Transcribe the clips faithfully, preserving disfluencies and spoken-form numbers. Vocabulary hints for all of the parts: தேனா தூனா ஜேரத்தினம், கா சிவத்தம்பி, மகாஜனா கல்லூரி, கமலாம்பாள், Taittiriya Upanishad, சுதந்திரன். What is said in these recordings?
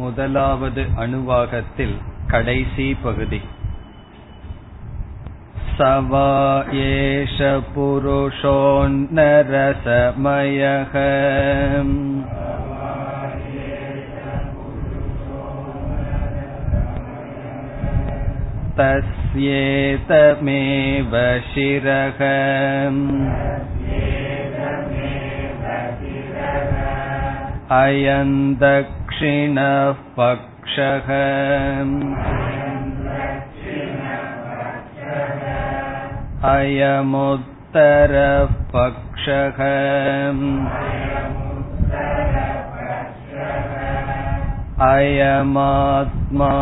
முதலாவது அணுவாகத்தில் கடைசி பகுதி. சவா ஏஷ புருஷோன்னரசமயஹ தஸ்யேதமேவ சிரஹ அயம் தக்ஷிணப் பக்ஷஹ அயம் உத்தரப் பக்ஷஹ அயம் ஆத்மா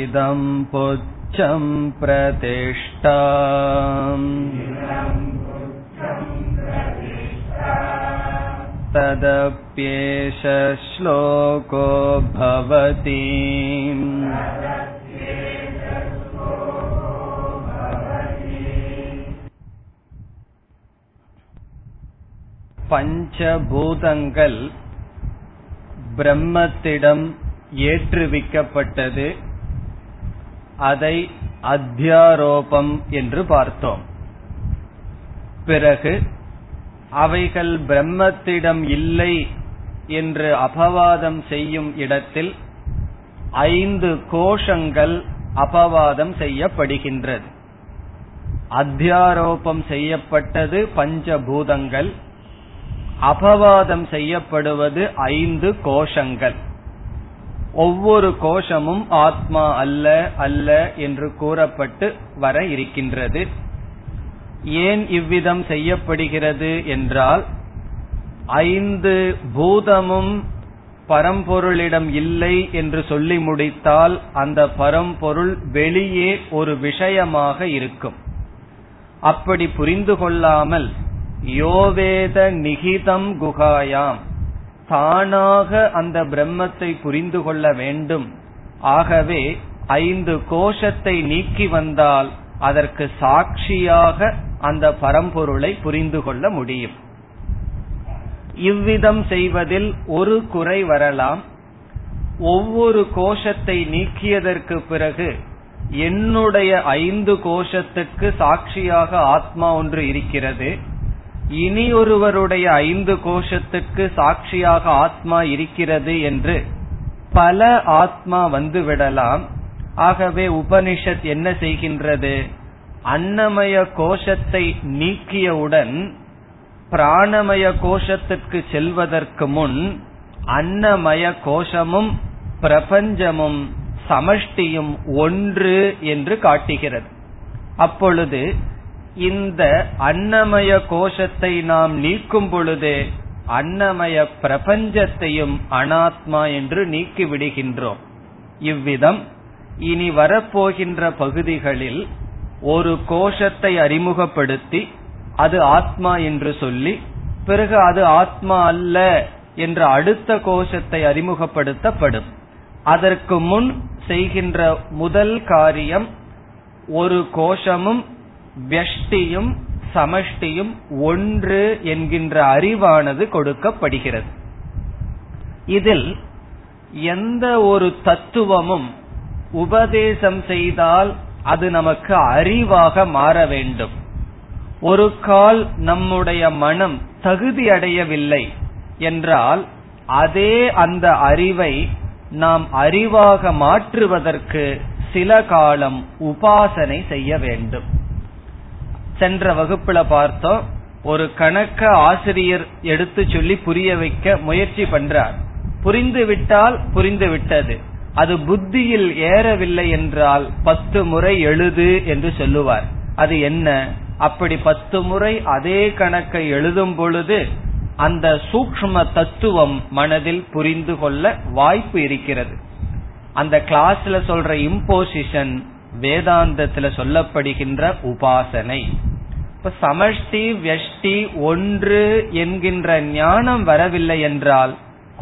இதம் புச்சம் பிரதிஷ்டாம் ததப்யேஷ ஸ்லோகோ பவதி பஞ்சபூதங்கள் பிரம்மத்திடம் ஏற்றுவிக்கப்பட்டது, அதை அத்தியாரோபம் என்று பார்த்தோம். பிறகு அவைகள் பிரம்மத்திடம் இல்லை என்று அபவாதம் செய்யும் இடத்தில் ஐந்து கோஷங்கள் அபவாதம் செய்யப்படுகின்றது. அத்தியாரோபம் செய்யப்பட்டது பஞ்சபூதங்கள், அபவாதம் செய்யப்படுவது ஐந்து கோஷங்கள். ஒவ்வொரு கோஷமும் ஆத்மா அல்ல அல்ல என்று கூறப்பட்டு வர இருக்கின்றது. ஏன் இவ்விதம் செய்யப்படுகிறது என்றால், ஐந்து பூதமும் பரம்பொருளிடம் இல்லை என்று சொல்லி முடித்தால் அந்த பரம்பொருள் வெளியே ஒரு விஷயமாக இருக்கும். அப்படி புரிந்து கொள்ளாமல் யோவேத நிகிதம் குகாயாம், தானாக அந்த பிரம்மத்தை புரிந்து கொள்ள வேண்டும். ஆகவே ஐந்து கோஷத்தை நீக்கி வந்தால் அதற்கு சாட்சியாக அந்த பரம்பொருளை புரிந்து கொள்ள முடியும். இவ்விதம் செய்வதில் ஒரு குறை வரலாம். ஒவ்வொரு கோஷத்தை நீக்கியதற்கு பிறகு என்னுடைய ஐந்து கோஷத்துக்கு சாட்சியாக ஆத்மா ஒன்று இருக்கிறது, இனி ஒருவருடைய ஐந்து கோஷத்துக்கு சாட்சியாக ஆத்மா இருக்கிறது என்று பல ஆத்மா வந்துவிடலாம். ஆகவே உபனிஷத் என்ன செய்கின்றது, அன்னமய கோஷத்தை நீக்கியவுடன் பிராணமய கோஷத்திற்கு செல்வதற்கு முன் அன்னமய கோஷமும் பிரபஞ்சமும் சமஷ்டியும் ஒன்று என்று காட்டுகிறது. அப்பொழுது இந்த அன்னமய கோஷத்தை நாம் நீக்கும் பொழுது அன்னமய பிரபஞ்சத்தையும் அனாத்மா என்று நீக்கிவிடுகின்றோம். இவ்விதம் இனி வரப்போகின்ற பகுதிகளில் ஒரு கோஷத்தை அறிமுகப்படுத்தி அது ஆத்மா என்று சொல்லி, பிறகு அது ஆத்மா அல்ல என்ற அடுத்த கோஷத்தை அறிமுகப்படுத்தப்படும். அதற்கு முன் செய்கின்ற முதல் காரியம், ஒரு கோஷமும் வியஷ்டியும் சமஷ்டியும் ஒன்று என்கின்ற அறிவானது கொடுக்கப்படுகிறது. இதில் எந்த ஒரு தத்துவமும் உபதேசம் செய்தால் அது நமக்கு அறிவாக மாற வேண்டும். ஒரு கால் நம்முடைய மனம் தகுதி அடையவில்லை என்றால் அதே அந்த அறிவை நாம் அறிவாக மாற்றுவதற்கு சில காலம் உபாசனை செய்ய வேண்டும். சென்ற வகுப்புல பார்த்தோம், ஒரு கணக்க ஆசிரியர் எடுத்து சொல்லி புரிய வைக்க முயற்சி பண்றார். புரிந்துவிட்டால் புரிந்துவிட்டது, அது புத்தியில் ஏறவில்லை என்றால் பத்து முறை எழுது என்று சொல்லுவார். அது என்ன, அப்படி பத்து முறை அதே கணக்கை எழுதும் பொழுது அந்த சூக்ஷ்ம தத்துவம் மனதில் புரிந்து கொள்ள வாய்ப்பு இருக்கிறது. அந்த கிளாஸ்ல சொல்ற இம்போசிஷன் வேதாந்தத்துல சொல்லப்படுகின்ற உபாசனை. இப்ப சமஷ்டி வியஷ்டி ஒன்று என்கின்ற ஞானம் வரவில்லை என்றால்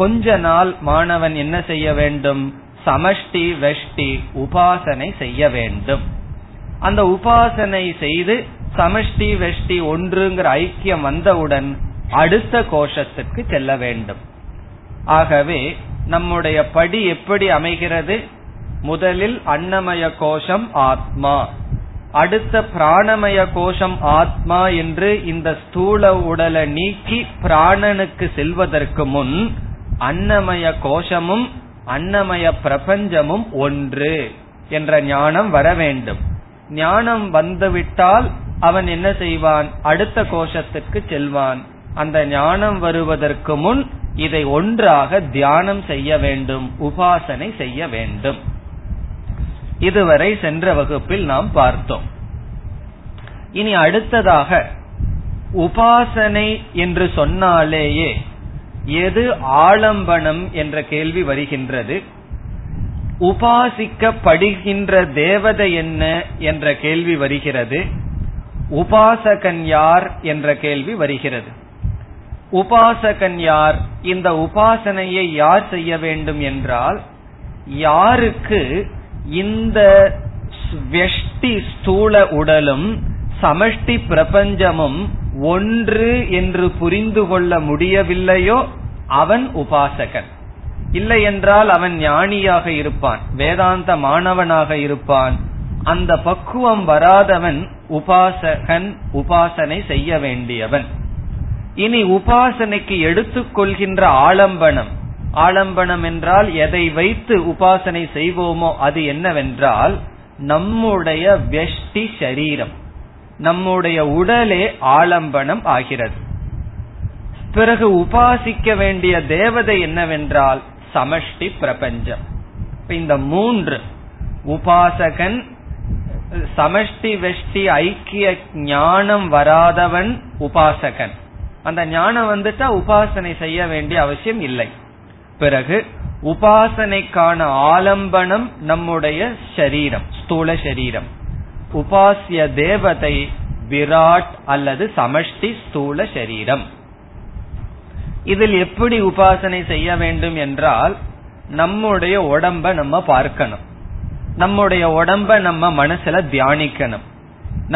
கொஞ்ச நாள் மாணவன் என்ன செய்ய வேண்டும், சமஷ்டி வெஷ்டி உபாசனை செய்ய வேண்டும். அந்த உபாசனை செய்து சமஷ்டி வெஷ்டி ஒன்றுங்கிற ஐக்கியம் வந்தவுடன் அடுத்த கோஷத்துக்கு செல்ல வேண்டும். ஆகவே நம்முடைய படி எப்படி அமைகிறது? முதலில் அன்னமய கோஷம் ஆத்மா, அடுத்த பிராணமய கோஷம் ஆத்மா என்று இந்த ஸ்தூல உடலை நீக்கி பிராணனுக்கு செல்வதற்கு முன் அன்னமய கோஷமும் அன்னமய பிரபஞ்சமும் ஒன்று என்ற ஞானம் வர வேண்டும். ஞானம் வந்துவிட்டால் அவன் என்ன செய்வான்? அடுத்த கோஷத்துக்கு செல்வான். அந்த ஞானம் வருவதற்கு முன் இதை ஒன்றாக தியானம் செய்ய வேண்டும், உபாசனை செய்ய வேண்டும். இதுவரை சென்ற வகுப்பில் நாம் பார்த்தோம். இனி அடுத்ததாக உபாசனை என்று சொன்னாலேயே எது ஆலம்பனம் என்ற கேள்வி வருகின்றது. உபாசிக்கப்படுகின்ற தேவதை என்ன என்ற கேள்வி வருகிறது. உபாசகன் யார் என்ற கேள்வி வருகிறது. உபாசகன் யார்? இந்த உபாசனையை யார் செய்ய வேண்டும் என்றால், யாருக்கு இந்த வெஷ்டி ஸ்தூல உடலும் சமஷ்டி பிரபஞ்சமும் ஒன்று என்று புரிந்து கொள்ள முடியவில்லையோ அவன் உபாசகன். இல்லை என்றால் அவன் ஞானியாக இருப்பான், வேதாந்த மாணவனாக இருப்பான். அந்த பக்குவம் வராதவன் உபாசகன், உபாசனை செய்ய வேண்டியவன். இனி உபாசனைக்கு எடுத்துக்கொள்கின்ற ஆலம்பனம், ஆலம்பனம் என்றால் எதை வைத்து உபாசனை செய்வோமோ அது என்னவென்றால் நம்முடைய வெஷ்டி சரீரம், நம்முடைய உடலே ஆலம்பனம் ஆகிறது. பிறகு உபாசிக்க வேண்டிய தேவதை என்னவென்றால் சமஷ்டி பிரபஞ்சம். இந்த மூன்று உபாசகன், சமஷ்டி வெஷ்டி ஐக்கிய ஞானம் வராதவன் உபாசகன். அந்த ஞானம் வந்துட்டா உபாசனை செய்ய வேண்டிய அவசியம் இல்லை. பிறகு உபாசனைக்கான ஆலம்பனம் நம்முடைய சரீரம், ஸ்தூல சரீரம். உபாசிய தேவதை விராட் அல்லது சமஷ்டி ஸ்தூல சரீரம். இதில் எப்படி உபாசனை செய்ய வேண்டும் என்றால், நம்முடைய உடம்ப நம்ம பார்க்கணும், நம்முடைய உடம்ப நம்ம மனசுல தியானிக்கணும்,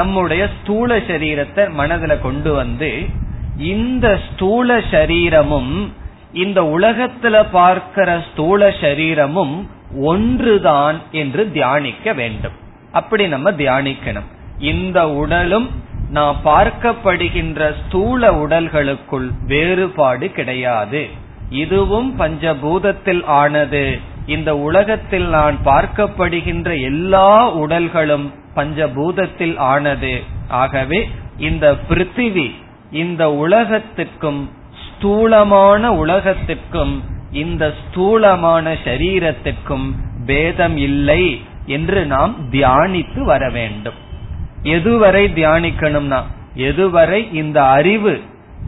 நம்முடைய ஸ்தூல சரீரத்தை மனதுல கொண்டு வந்து இந்த ஸ்தூல சரீரமும் இந்த உலகத்துல பார்க்கிற ஸ்தூல சரீரமும் ஒன்றுதான் என்று தியானிக்க வேண்டும். அப்படி நம்ம தியானிக்கணும். இந்த உடலும் நாம் பார்க்கப்படுகின்ற ஸ்தூல உடல்களுக்குள் வேறுபாடு கிடையாது. இதுவும் பஞ்சபூதத்தில் ஆனது. இந்த உலகத்தில் நான் பார்க்கப்படுகின்ற எல்லா உடல்களும் பஞ்சபூதத்தில் ஆனது. ஆகவே இந்த பிருத்திவி, இந்த உலகத்திற்கும் ஸ்தூலமான உலகத்திற்கும் இந்த ஸ்தூலமான சரீரத்திற்கும் பேதம் இல்லை என்று நாம் தியானித்து வர வேண்டும். எதுவரை தியானிக்கணும்னா, எதுவரை இந்த அறிவு,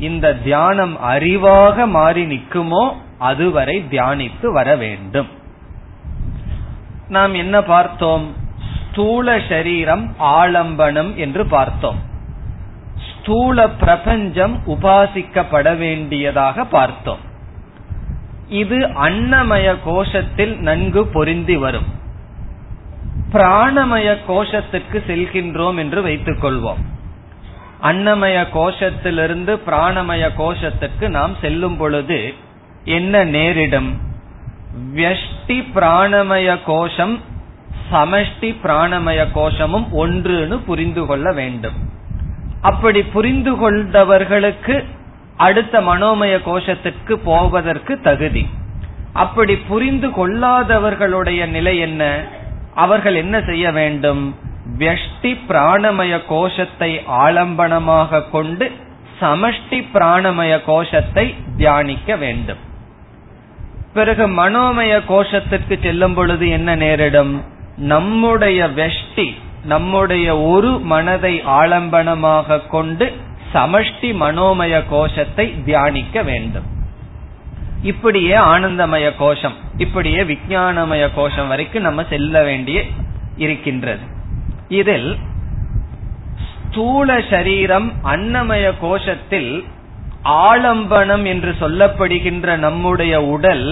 இந்த தியானம் அறிவாக மாறி நிற்குமோ அதுவரை தியானித்து வர வேண்டும். நாம் என்ன பார்த்தோம்? ஸ்தூல சரீரம் ஆலம்பனம் என்று பார்த்தோம். ஸ்தூல பிரபஞ்சம் உபாசிக்கப்பட வேண்டியதாக பார்த்தோம். இது அன்னமய கோஷத்தில் நன்கு பொருந்தி வரும். பிராணமய கோஷத்திற்கு செல்கின்றோம் என்று வைத்துக் கொள்வோம். அன்னமய கோஷத்திலிருந்து பிராணமய கோஷத்திற்கு நாம் செல்லும் பொழுது என்ன நேரிடும்? வெஷ்டி பிராணமய கோஷம் சமஷ்டி பிராணமய கோஷமும் ஒன்றுன்னு புரிந்து கொள்ள வேண்டும். அப்படி புரிந்து கொண்டவர்களுக்கு அடுத்த மனோமய கோஷத்திற்கு போவதற்கு தகுதி. அப்படி புரிந்து கொள்ளாதவர்களுடைய நிலை என்ன? அவர்கள் என்ன செய்ய வேண்டும்? வெஷ்டி பிராணமய கோஷத்தை ஆலம்பனமாக கொண்டு சமஷ்டி பிராணமய கோஷத்தை தியானிக்க வேண்டும். பிறகு மனோமய கோஷத்திற்கு செல்லும் பொழுது என்ன நேரிடும்? நம்முடைய வெஷ்டி, நம்முடைய ஒரு மனதை ஆலம்பனமாக கொண்டு சமஷ்டி மனோமய கோஷத்தை தியானிக்க வேண்டும். இப்படியே ஆனந்தமய கோஷம், இப்படியே விஞ்ஞானமய கோஷம் வரைக்கும் நம்ம செல்ல வேண்டிய இருக்கின்றது. இதில் ஸ்தூல சரீரம் அன்னமய கோஷத்தில் ஆலம்பனம் என்று சொல்லப்படுகின்ற நம்முடைய உடல்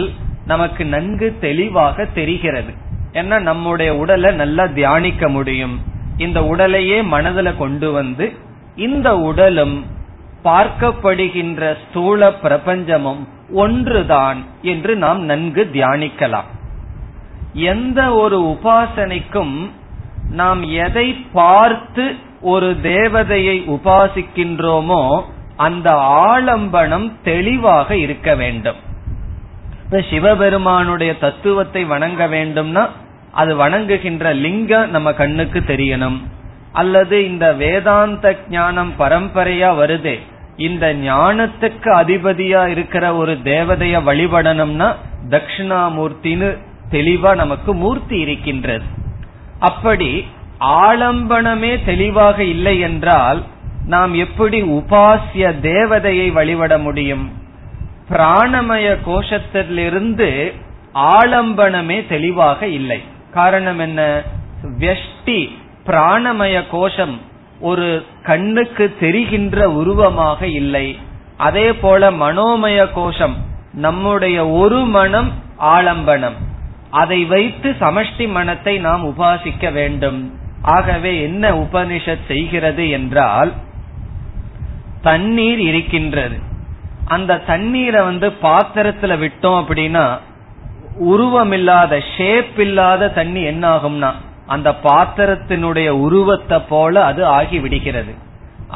நமக்கு நன்கு தெளிவாக தெரிகிறது. ஏன்னா நம்முடைய உடலை நல்லா தியானிக்க முடியும். இந்த உடலையே மனதில் கொண்டு வந்து இந்த உடலும் பார்க்கப்படுகின்ற ஸ்தூல பிரபஞ்சமும் ஒன்றுதான் என்று நாம் நன்கு தியானிக்கலாம். எந்த ஒரு உபாசனைக்கும் நாம் எதை பார்த்து ஒரு தேவதையை உபாசிக்கின்றோமோ அந்த ஆலம்பனம் தெளிவாக இருக்க வேண்டும். சிவபெருமானுடைய தத்துவத்தை வணங்க வேண்டும்னா அது வணங்குகின்ற லிங்கம் நம்ம கண்ணுக்கு தெரியணும். அல்லது இந்த வேதாந்த ஞானம் பரம்பரையா வருதே, இந்த ஞானத்துக்கு அதிபதியா இருக்கிற ஒரு தேவதைய வழிபடணும்னா தட்சிணாமூர்த்தின்னு தெளிவா நமக்கு மூர்த்தி இருக்கின்றது. அப்படி ஆலம்பனமே தெளிவாக இல்லை என்றால் நாம் எப்படி உபாசிய தேவதையை வழிபட முடியும்? பிராணமய கோஷத்திலிருந்து ஆலம்பனமே தெளிவாக இல்லை. காரணம் என்ன? வியஷ்டி பிராணமய கோஷம் ஒரு கண்ணுக்கு தெரிகின்ற உருவமாக இல்லை. அதே போல மனோமய கோஷம் நம்முடைய ஒரு மனம் ஆலம்பனம், அதை வைத்து சமஷ்டி மனத்தை நாம் உபாசிக்க வேண்டும். ஆகவே என்ன உபனிஷத் செய்கிறது என்றால், தண்ணீர் இருக்கின்றது, அந்த தண்ணீரை வந்து பாத்திரத்துல விட்டோம் அப்படின்னா உருவமில்லாத ஷேப் இல்லாத தண்ணி என்ன ஆகும்னா அந்த பாத்திரத்தினுடைய உருவத்தை போல அது ஆகி விடுகிறது.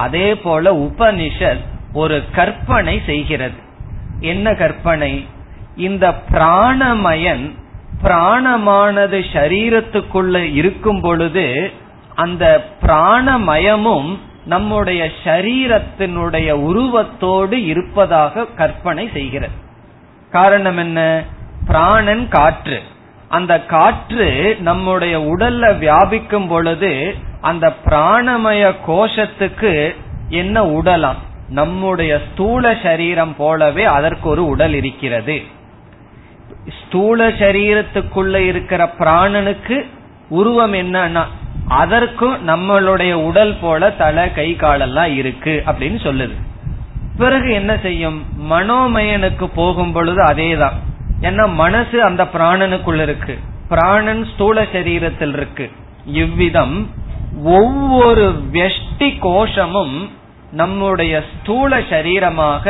அதே போல உபனிஷத் ஒரு கற்பனை செய்கிறது. என்ன கற்பனை? இந்த பிராணமயன் பிராணமானது சரீரத்துக்குள்ள இருக்கும் பொழுது அந்த பிராணமயமும் நம்முடைய சரீரத்தினுடைய உருவத்தோடு இருப்பதாக கற்பனை செய்கிறது. காரணம் என்ன? பிராணன் காற்று, அந்த காற்று நம்முடைய உடல்ல வியாபிக்கும் பொழுது அந்த பிராணமய கோஷத்துக்கு என்ன உடலாம்? நம்முடைய ஸ்தூல சரீரம் போலவே அதற்கு ஒரு உடல் இருக்கிறது. ஸ்தூல சரீரத்துக்குள்ள இருக்கிற பிராணனுக்கு உருவம் என்னன்னா அதற்கும் நம்மளுடைய உடல் போல தலை கை காலெல்லாம் இருக்கு அப்படின்னு சொல்லுது. பிறகு என்ன செய்யும்? மனோமயனுக்கு போகும் பொழுது அதேதான். ஏன்னா மனசு அந்த பிராணனுக்குள்ள இருக்கு, பிராணன் ஸ்தூல சரீரத்தில் இருக்கு. இவ்விதம் ஒவ்வொரு வெஷ்டி கோஷமும் நம்முடைய ஸ்தூல சரீரமாக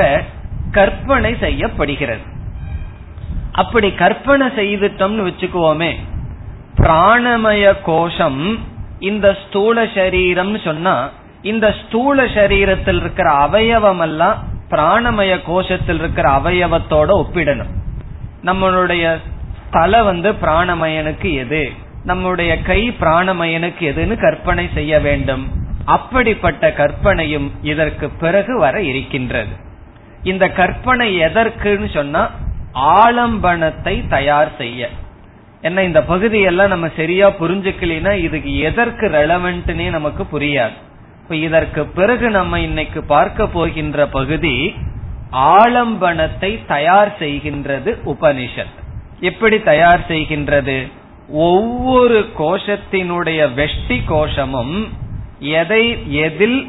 கற்பனை செய்யப்படுகிறது. அப்படி கற்பனை செய்துட்டோம்னு வச்சுக்குவோமே, பிராணமய கோஷம் இந்த ஸ்தூல சரீரம் சொன்னா இந்த ஸ்தூல சரீரத்தில் இருக்கிற அவயவம் எல்லாம் பிராணமய கோஷத்தில் இருக்கிற அவயவத்தோட ஒப்பிடணும். நம்மளுடைய தலை வந்து பிராணமயனுக்கு எது, நம்முடைய கை பிராணமயனுக்கு எதுன்னு கற்பனை செய்ய வேண்டும். அப்படிப்பட்ட கற்பனையும் இதற்கு பிறகு வர இருக்கின்றது. இந்த கற்பனை எதற்குன்னு சொன்னா ஆலம்பனத்தை தயார் செய்ய. ஏன்னா இந்த பகுதியெல்லாம் நம்ம சரியா புரிஞ்சுக்கலாம், இதுக்கு எதற்கு ரெலவென்ட்னே நமக்கு புரியாது. இப்ப இதற்கு பிறகு நம்ம இன்னைக்கு பார்க்க போகின்ற பகுதி ஆலம்பனத்தை தயார் செய்கின்றது. உபனிஷத் எப்படி தயார் செய்கின்றது? ஒவ்வொரு கோஷத்தினுடைய வெஷ்டி கோஷமும் எதை எதில்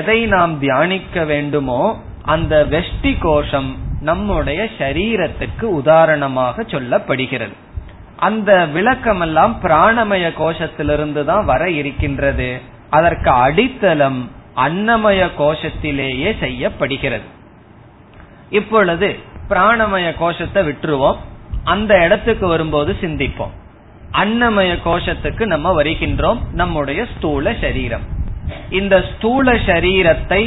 எதை நாம் தியானிக்க வேண்டுமோ அந்த வெஷ்டி கோஷம் நம்முடைய சரீரத்துக்கு உதாரணமாக சொல்லப்படுகிறது. அந்த விளக்கமெல்லாம் பிராணமய கோஷத்திலிருந்து தான் வர இருக்கின்றது. அதற்கு அடித்தளம் அன்னமய கோஷத்திலேயே செய்யப்படுகிறது. இப்பொழுது பிராணமய கோஷத்தை விட்டுருவோம், அந்த இடத்துக்கு வரும்போது சிந்திப்போம். அன்னமய கோஷத்துக்கு நம்ம வருகின்றோம், நம்முடைய ஸ்தூல சரீரம். இந்த ஸ்தூல சரீரத்தை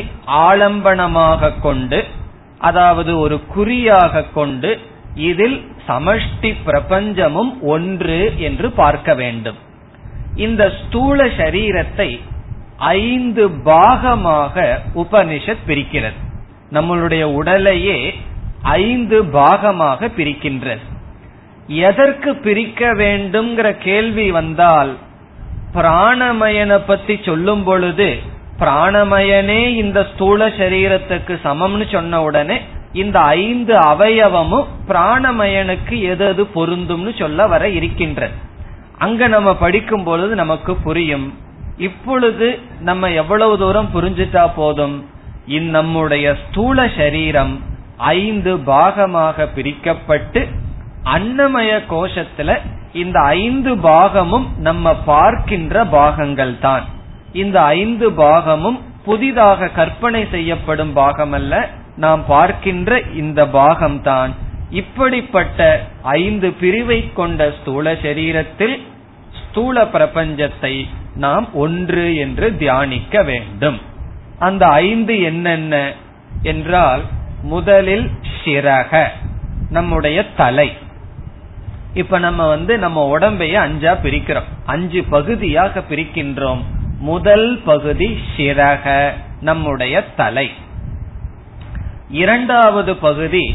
ஆலம்பனமாக கொண்டு, அதாவது ஒரு குறியாக கொண்டு இதில் சமஷ்டி பிரபஞ்சமும் ஒன்று என்று பார்க்க வேண்டும். இந்த ஸ்தூல சரீரத்தை ஐந்து பாகமாக உபனிஷத் பிரிக்கிறது. நம்மளுடைய உடலையே ஐந்து பாகமாக பிரிக்கின்றது. எதற்கு பிரிக்க வேண்டும்ங்கிற கேள்வி வந்தால், பிராணமயனை பத்தி சொல்லும் பொழுது பிராணமயனே இந்த ஸ்தூல சரீரத்துக்கு சமம்னு சொன்ன உடனே இந்த ஐந்து அவயவமும் பிராணமயனுக்கு எது எது பொருந்தும்னு சொல்ல வர இருக்கின்றது. அங்க நம்ம படிக்கும் பொழுது நமக்கு புரியும். இப்பொழுது நம்ம எவ்வளவு தூரம் புரிஞ்சுட்டா போதும்? நம்முடைய ஸ்தூல சரீரம் ஐந்து பாகமாக பிரிக்கப்பட்டு அன்னமய கோஷத்துல இந்த ஐந்து பாகமும் நம்ம பார்க்கின்ற பாகங்கள் தான். இந்த ஐந்து பாகமும் புதிதாக கற்பனை செய்யப்படும் பாகம் அல்ல, நாம் பார்க்கின்ற இந்த பாகம்தான். இப்படிப்பட்ட ஐந்து பிரிவை கொண்ட ஸ்தூல சரீரத்தில் ஸ்தூல பிரபஞ்சத்தை நாம் ஒன்று என்று தியானிக்க வேண்டும். அந்த ஐந்து என்னென்ன என்றால், முதலில் சிரக, நம்முடைய தலை. இப்ப நம்ம வந்து நம்ம உடம்பைய அஞ்சா பிரிக்கிறோம், அஞ்சு பகுதியாக பிரிக்கின்றோம். முதல் பகுதி சிரக, நம்முடைய தலை. இரண்டாவது பகுதி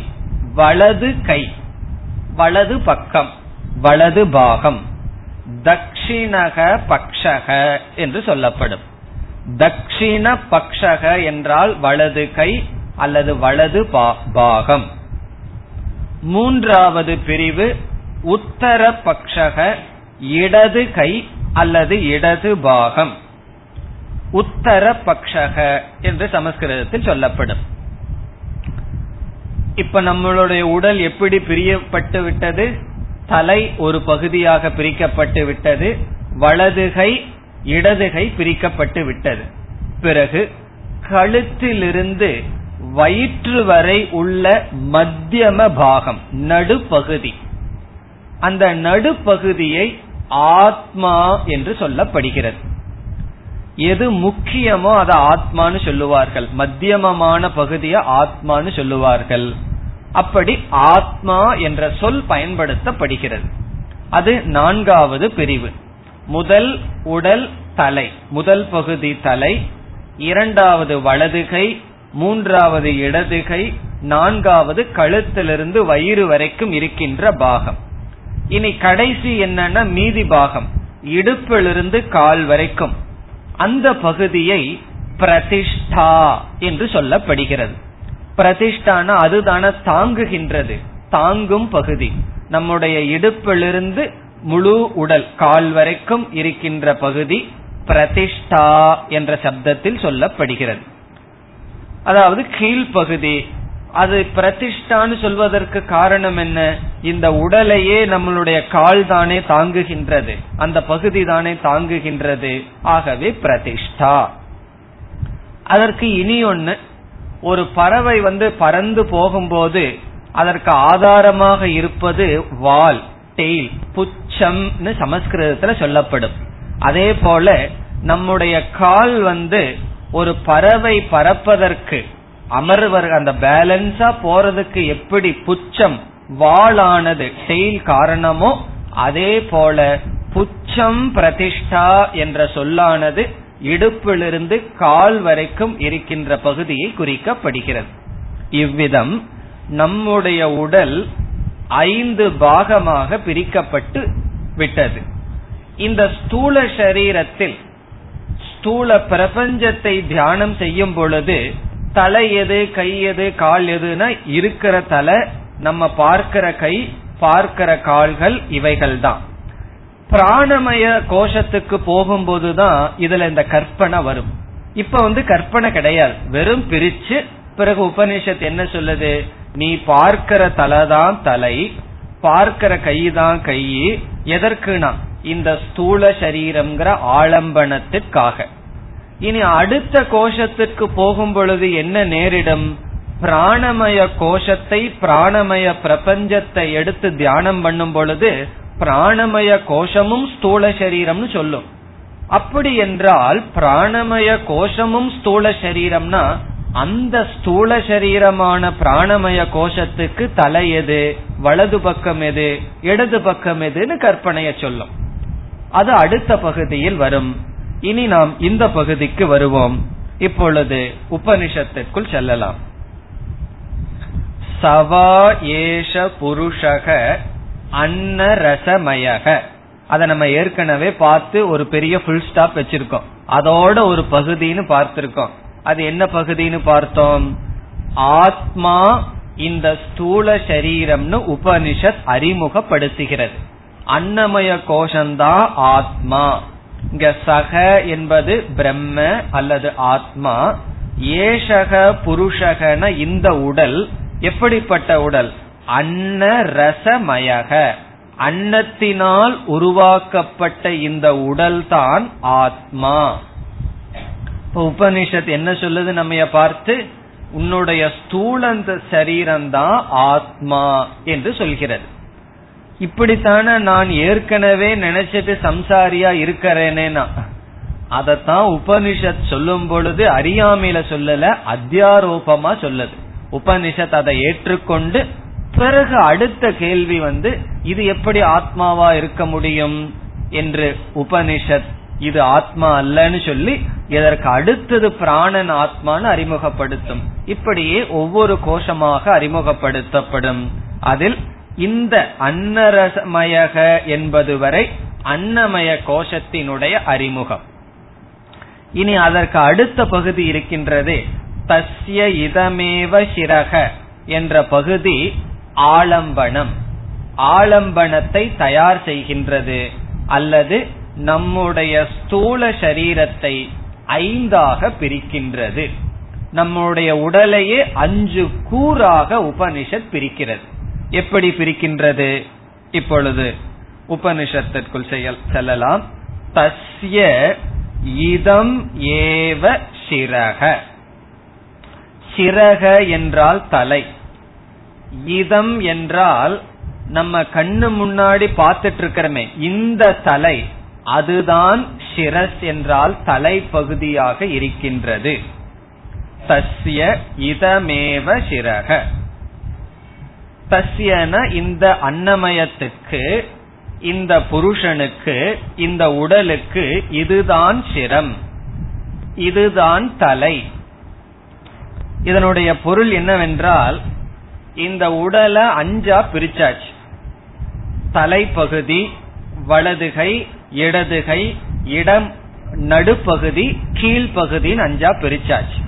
வலது கை, வலது பக்கம், வலது பாகம், தக்ஷிணக பக்ஷக என்று சொல்லப்படும். தக்ஷிண பக்ஷக என்றால் வலது கை அல்லது வலது பாகம். மூன்றாவது பிரிவு உத்தர பக்ஷக, இடது கை அல்லது இடது பாகம், உத்தர பக்ஷக என்று சமஸ்கிருதத்தில் சொல்லப்படும். இப்ப நம்மளுடைய உடல் எப்படி பிரியப்பட்டு விட்டது? தலை ஒரு பகுதியாக பிரிக்கப்பட்டு விட்டது, வலதுகை இடதுகை பிரிக்கப்பட்டு விட்டது. பிறகு கழுத்திலிருந்து வயிற்று வரை உள்ள மத்தியம பாகம், நடுப்பகுதி. அந்த நடுப்பகுதியை ஆத்மா என்று சொல்லப்படுகிறது. எது முக்கியமோ அதை ஆத்மான்னு சொல்லுவார்கள், மத்தியமமான பகுதியை ஆத்மான்னு சொல்லுவார்கள். அப்படி ஆத்மா என்ற சொல் பயன்படுத்தப்படுகிறது. அது நான்காவது பிரிவு. முதல் உடல் தலை, முதல் பகுதி தலை, இரண்டாவது வலதுகை, மூன்றாவது இடதுகை, நான்காவது கழுத்திலிருந்து வயிறு வரைக்கும் இருக்கின்ற பாகம். இனி கடைசி என்னன்னா மீதி பாகம், இடுப்பிலிருந்து கால் வரைக்கும். அந்த பகுதியை பிரதிஷ்டா என்று சொல்லப்படுகிறது. பிரதிஷ்டான அதுதான தாங்குகின்றது, தாங்கும் பகுதி. நம்முடைய இடுப்பிலிருந்து முழு உடல் கால் வரைக்கும் இருக்கின்ற பகுதி பிரதிஷ்டா என்ற சப்தத்தில் சொல்லப்படுகிறது. அதாவது கீழ்பகுதி. அது பிரதிஷ்டான்னு சொல்வதற்கு காரணம் என்ன? இந்த உடலையே நம்மளுடைய கால் தானே தாங்குகின்றது, அந்த பகுதி தானே தாங்குகின்றது. ஆகவே பிரதிஷ்டா. அதற்கு இனி ஒன்னு, ஒரு பறவை வந்து பறந்து போகும்போது அதற்கு ஆதாரமாக இருப்பது வால், டெயில், புச்சம்னு சமஸ்கிருதத்துல சொல்லப்படும். அதே போல நம்முடைய கால் வந்து ஒரு பறவை பறப்பதற்கு அமர்வர், அந்த பேலன்ஸா போறதுக்கு எப்படி புச்சம் வாளானது டெயில் காரணமோ, அதே போல புச்சம் பிரதிஷ்டா என்ற சொல்லானது இடுப்பிலிருந்து கால் வரைக்கும் இருக்கின்ற பகுதியை குறிக்கப்படுகிறது. இவ்விதம் நம்முடைய உடல் ஐந்து பாகமாக பிரிக்கப்பட்டு விட்டது. இந்த ஸ்தூல சரீரத்தில் ஸ்தூல பிரபஞ்சத்தை தியானம் செய்யும் பொழுது தலை எது, கை எது, கால் எதுனா இருக்கிற தலை, நம்ம பார்க்கிற கை, பார்க்கிற கால்கள், இவைகள் தான். பிராணமய கோஷத்துக்கு போகும்போதுதான் இதுல இந்த கற்பனை வரும். இப்ப வந்து கற்பனை கிடையாது, வெறும் பிரிச்சு. பிறகு உபனிஷத் என்ன சொல்லுது? நீ பார்க்கிற தலைதான் தலை, பார்க்கிற கை தான் கை. எதற்குனா இந்த ஸ்தூல சரீரம்ங்கிற ஆலம்பனத்திற்காக. இனி அடுத்த கோஷத்திற்கு போகும் பொழுது என்ன நேரிடும்? பிராணமய கோஷத்தை, பிராணமய பிரபஞ்சத்தை எடுத்து தியானம் பண்ணும் பொழுது பிராணமய கோஷமும் ஸ்தூல சரீரம்னு சொல்லும். அப்படி என்றால் பிராணமய கோஷமும் ஸ்தூல சரீரம்னா அந்த ஸ்தூல சரீரமான பிராணமய கோஷத்துக்கு தலை எது, வலது பக்கம் எது, இடது பக்கம் எதுன்னு கற்பனைய சொல்லும். அது அடுத்த பகுதியில் வரும். இனி நாம் இந்த பகுதிக்கு வருவோம். இப்பொழுது உபனிஷத்திற்குள் செல்லலாம். சவா ஏஷ புருஷக அன்னரசமயக, அத நம்ம ஏற்கனவே பார்த்து ஒரு பெரிய ஃபுல் ஸ்டாப் வச்சிருக்கோம். அதோட ஒரு பகுதின்னு பார்த்திருக்கோம். அது என்ன பகுதின்னு பார்த்தோம்? ஆத்மா இந்த ஸ்தூல சரீரம்னு உபனிஷத் அறிமுகப்படுத்துகிறது. அன்னமய கோஷம்தான் ஆத்மா. இங்க சக என்பது பிரம்ம அல்லது ஆத்மா. ஏஷக புருஷகன இந்த உடல் எப்படிப்பட்ட உடல்? அன்ன ரசமயக, அன்னத்தினால் உருவாக்கப்பட்ட இந்த உடல்தான் ஆத்மா. உபனிஷத் என்ன சொல்லுது நம்ம பார்த்து, உன்னுடைய ஸ்தூல சரீரம்தான் ஆத்மா என்று சொல்கிறது. இப்படித்தான நான் ஏற்கனவே நினைச்சிட்டு சம்சாரியா இருக்கிறேனேனா அதத்தான் உபனிஷத் சொல்லும் பொழுது அறியாமையில சொல்லல, அத்தியாரோபமா சொல்லுது. உபனிஷத் அதை ஏற்றுக்கொண்டு பிறகு அடுத்த கேள்வி வந்து இது எப்படி ஆத்மாவா இருக்க முடியும் என்று உபனிஷத் இது ஆத்மா அல்லன்னு சொல்லி இதற்கு அடுத்தது பிராணன் ஆத்மான்னு அறிமுகப்படுத்தும். இப்படியே ஒவ்வொரு கோஷமாக அறிமுகப்படுத்தப்படும். அதில் இந்த அன்னரசமயக என்பது வரை அன்னமய கோஷத்தினுடைய அறிமுகம். இனி அதற்கு அடுத்த பகுதி இருக்கின்றது, தஸ்ய இதமேவ சிரக என்ற பகுதி ஆலம்பனம். ஆலம்பனத்தை தயார் செய்கின்றது அல்லது நம்முடைய ஸ்தூல சரீரத்தை ஐந்தாக பிரிக்கின்றது. நம்முடைய உடலையே அஞ்சு கூறாக உபனிஷத் பிரிக்கிறது. எப்படி பிரிக்கின்றது? இப்பொழுது உபனிஷத்திற்குள் செல்லலாம். தஸ்ய இதம் ஏவ சிரக. சிரக என்றால் தலை, இதம் என்றால் நம்ம கண்ணு முன்னாடி பார்த்துட்டு இருக்கிறமே இந்த தலை, அதுதான் சிரஸ் என்றால் தலை பகுதியாக இருக்கின்றது. தஸ்ய இதமேவ சிரக. தஸ்யன இந்த அன்னமயத்துக்கு, இந்த புருஷனுக்கு, இந்த உடலுக்கு இதுதான் சிரம், இதுதான் தலை. இதனுடைய பொருள் என்னவென்றால், இந்த உடலை அஞ்சா பிரிச்சாச்சு. தலைப்பகுதி, வலதுகை, இடதுகை, இடம், நடுப்பகுதி, கீழ்பகுதின்னு அஞ்சா பிரிச்சாச்சு.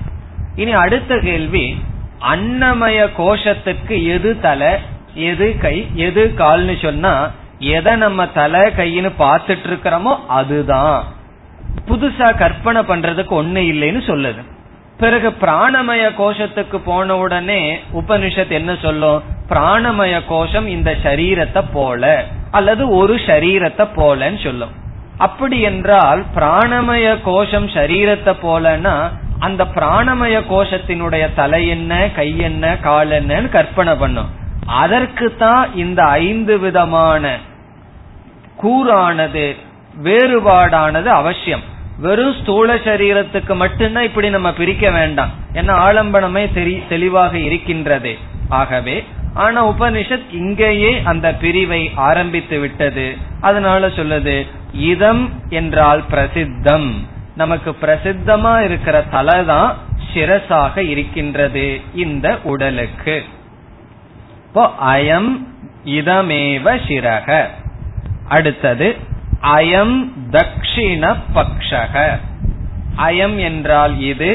இனி அடுத்த கேள்வி, அன்னமய கோஷத்துக்கு எது தலை, எது கை, எது கால்னு சொன்னா எதை நம்ம தலை கையின்னு பார்த்துட்டு இருக்கிறோமோ அதுதான். புதுசா கற்பனை பண்றதுக்கு ஒண்ணு இல்லைன்னு சொல்லுது. பிறகு பிராணமய கோஷத்துக்கு போன உடனே உபனிஷத் என்ன சொல்லும், பிராணமய கோஷம் இந்த சரீரத்தை போல அல்லது ஒரு சரீரத்தை போலன்னு சொல்லும். அப்படி என்றால் பிராணமய கோஷம் சரீரத்தை போலன்னா அந்த பிராணமய கோஷத்தினுடைய தலை என்ன, கை என்ன, கால் என்னன்னு கற்பனை பண்ணும். அதற்கு தான் இந்த ஐந்து விதமான கூறானது வேறுபாடானது அவசியம். வெறும் ஸ்தூல சரீரத்துக்கு மட்டும்தான் இப்படி நம்ம பிரிக்க வேண்டாம், ஏன்னா ஆலம்பனமே தெளிவாக இருக்கின்றது. ஆகவே ஆனா உபனிஷத் இங்கேயே அந்த பிரிவை ஆரம்பித்து விட்டது. அதனால சொல்லுது, இதம் என்றால் பிரசித்தம், நமக்கு பிரசித்தமா இருக்கிற தலை தான் சிரசாக இருக்கின்றது இந்த உடலுக்கு. இப்போ அயம் இதமேவ சிரக. அடுத்தது அயம் தக்ஷிண பக்ஷக. அயம் என்றால் இது,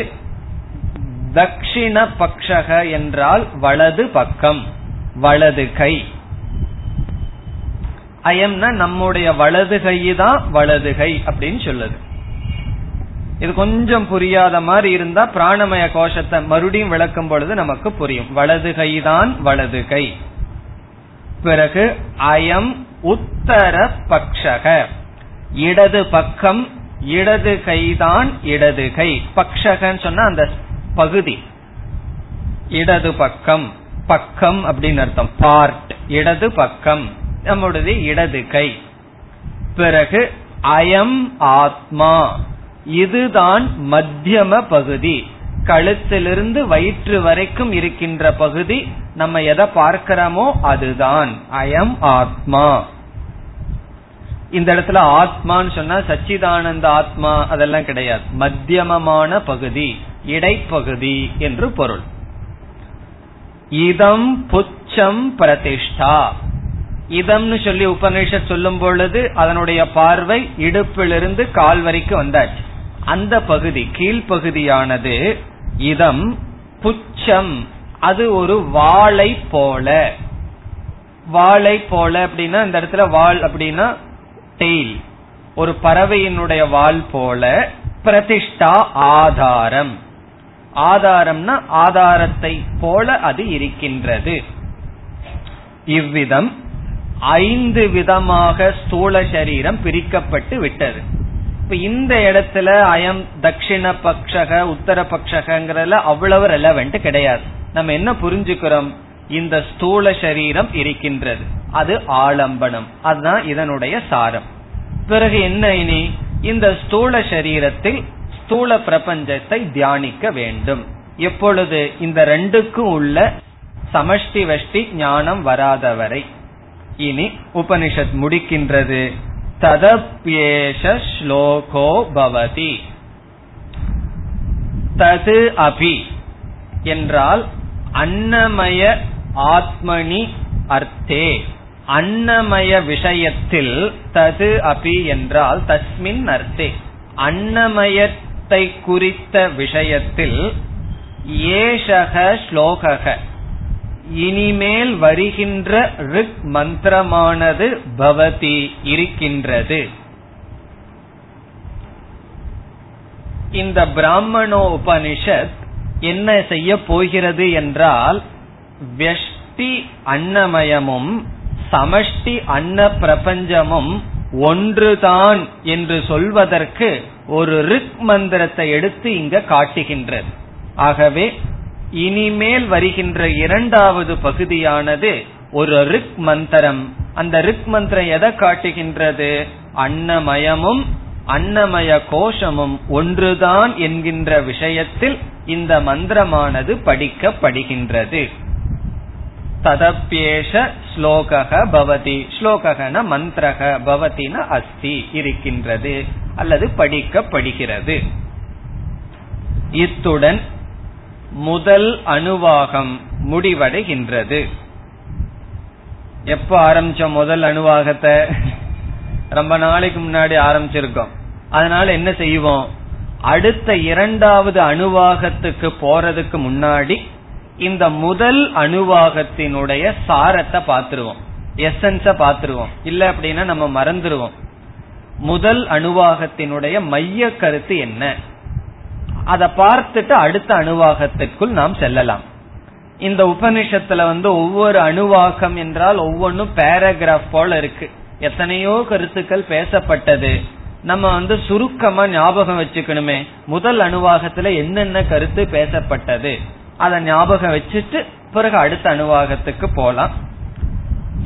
தக்ஷிண பக்ஷக என்றால் வலது பக்கம், வலது கை. அயம்னா நம்முடைய வலது கை தான் வலது கை அப்படின்னு சொல்லுது. இது கொஞ்சம் புரியாத மாதிரி இருந்தா பிராணமய கோஷத்தை மறுபடியும் விளக்கும் பொழுது நமக்கு புரியும். வலது கை தான் வலது கை. பிறகு அயம் உத்தர பக்ஷக. இடது பக்கம், இடது கை தான் இடது கை. பக்ஷகன்னு சொன்னா அந்த பகுதி, இடது பக்கம். பக்கம் அப்படின்னு அர்த்தம், பார்ட். இடது பக்கம் நம்முடைய இடது கை. பிறகு அயம் ஆத்மா. இதுதான் மத்தியம பகுதி, கழுத்திலிருந்து வயிற்று வரைக்கும் இருக்கின்ற பகுதி. நம்ம எதை பார்க்கிறோமோ அதுதான் அயம் ஆத்மா. இந்த இடத்துல ஆத்மான்னு சொன்னா சச்சிதானந்த ஆத்மா அதெல்லாம் கிடையாது, மத்தியமமான பகுதி, இடைப்பகுதி என்று பொருள். இதம் புச்சம் பிரதிஷ்டா. இதம்னு சொல்லி உபநிஷத் சொல்லும் பொழுது அதனுடைய பார்வை இடுப்பிலிருந்து கால் வரைக்கும் வந்தாச்சு. அந்த பகுதி, கீழ்பகுதியானது இதம் புச்சம், அது ஒரு வாளை போல. வாளை போல அப்படின்னா இந்த இடத்துல வாள் அப்படின்னா டெயில், ஒரு பறவையினுடைய வாள் போல. பிரதிஷ்டா ஆதாரம். ஆதாரம்னா ஆதாரத்தை போல அது இருக்கின்றது. இவ்விதம் ஐந்து விதமாக ஸ்தூல சரீரம் பிரிக்கப்பட்டு விட்டது. இப்ப இந்த இடத்துல அயம் தட்சிண பக்ஷக உத்தர பக்ஷகங்கிறதுல அவ்வளவு ரெலவெண்ட் கிடையாது. நம்ம என்ன புரிஞ்சுக்கிறோம், இந்த ஸ்தூல சரீரம் இருக்கின்றது, அது ஆலம்பனம், அதுதான் இதனுடைய சாரம். பிறகு என்ன, இனி இந்த ஸ்தூல சரீரத்தில் ஸ்தூல பிரபஞ்சத்தை தியானிக்க வேண்டும். எப்பொழுது, இந்த ரெண்டுக்கும் உள்ள சமஷ்டி வஷ்டி ஞானம் வராதவரை. இனி உபனிஷத் முடிக்கின்றது, ததப்யேஷ ஸ்லோகோ பவதி. தது அபி என்றால் அன்னமய ஆத்மனி அர்த்தே, அன்னமய விஷயத்தில். தது அபி என்றால் தஸ்மின் அர்த்தே, அன்னமயத்தை குறித்த விஷயத்தில். ஏஷக ஸ்லோகக இனிமேல் வருகின்ற ரிக் மந்திரமானது பவதி இருக்கின்றது. இந்த பிராமணோ உபனிஷத் என்ன செய்ய போகிறது என்றால், வியஷ்டி அன்னமயமும் சமஷ்டி அன்ன பிரபஞ்சமும் ஒன்றுதான் என்று சொல்வதற்கு ஒரு ரிக் மந்திரத்தை எடுத்து இங்க காட்டுகின்றது. ஆகவே இனிமேல் வருகின்ற இரண்டாவது பகுதியானது ஒரு ரிக் மந்திரம். அந்த ரிக் மந்திரம் எதை காட்டுகின்றது, அன்னமயமும் அன்னமய கோஷமும் ஒன்றுதான் என்கின்ற விஷயத்தில் இந்த மந்திரமானது படிக்கப்படுகின்றது. ததப்யேஷ ஸ்லோகக பவதி, ஸ்லோககன மந்திரக, பவதின அஸ்தி இருக்கின்றது அல்லது படிக்கப்படுகிறது. இத்துடன் முதல் அணுவாகம் முடிவடைகின்றது. எப்ப ஆரம்பிச்ச முதல் அணுவாகத்தை ரொம்ப நாளைக்கு முன்னாடி ஆரம்பிச்சிருக்கோம். அதனால என்ன செய்வோம், அடுத்த இரண்டாவது அணுவாகத்துக்கு போறதுக்கு முன்னாடி இந்த முதல் அணுவாகத்தினுடைய சாரத்தை பாத்துருவோம், எசன்ஸ பாத்துருவோம். இல்ல அப்படின்னா நம்ம மறந்துருவோம் முதல் அணுவாகத்தினுடைய மைய கருத்து என்ன. அதை பார்த்துட்டு அடுத்த அணுவாகத்திற்குள் நாம் செல்லலாம். இந்த உபனிஷத்துல வந்து ஒவ்வொரு அணுவாகம் என்றால் ஒவ்வொன்றும் பேராகிராஃப் போல இருக்கு, எத்தனையோ கருத்துக்கள் பேசப்பட்டது. நம்ம வந்து சுருக்கமா ஞாபகம் வச்சுக்கணுமே, முதல் அணுவாகத்துல என்னென்ன கருத்து பேசப்பட்டது அதை ஞாபகம் வச்சுட்டு பிறகு அடுத்த அணுவாகத்துக்கு போலாம்.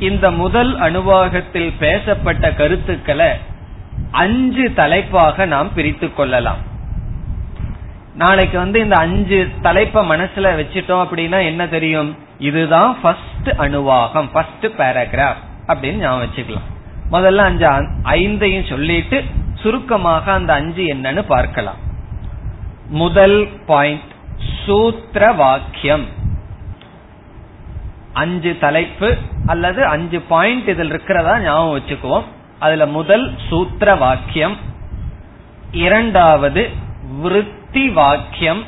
இந்த முதல் அணுவாகத்தில் பேசப்பட்ட கருத்துக்களை அஞ்சு தலைப்பாக நாம் பிரித்து கொள்ளலாம். நாளைக்கு வந்து இந்த அஞ்சு தலைப்பை மனசுல வச்சிட்டோம் அப்படின்னா என்ன தெரியும், இதுதான் ஃபர்ஸ்ட் அணுவாகம், ஃபர்ஸ்ட் பேராகிராஃப் அப்படின்னு ஞாபகம் வச்சுக்கலாம். முதல்ல அஞ்சு ஐந்தையும் சொல்லிட்டு சுருக்கமாக அந்த அஞ்சு என்னன்னு பார்க்கலாம். முதல் பாயிண்ட் சூத்திர வாக்கியம். அஞ்சு தலைப்பு அல்லது அஞ்சு பாயிண்ட் இதில் இருக்கிறதா ஞாபகம் வச்சுக்குவோம். அதுல முதல் சூத்திர வாக்கியம், இரண்டாவது விருத்தி வாக்கியம்.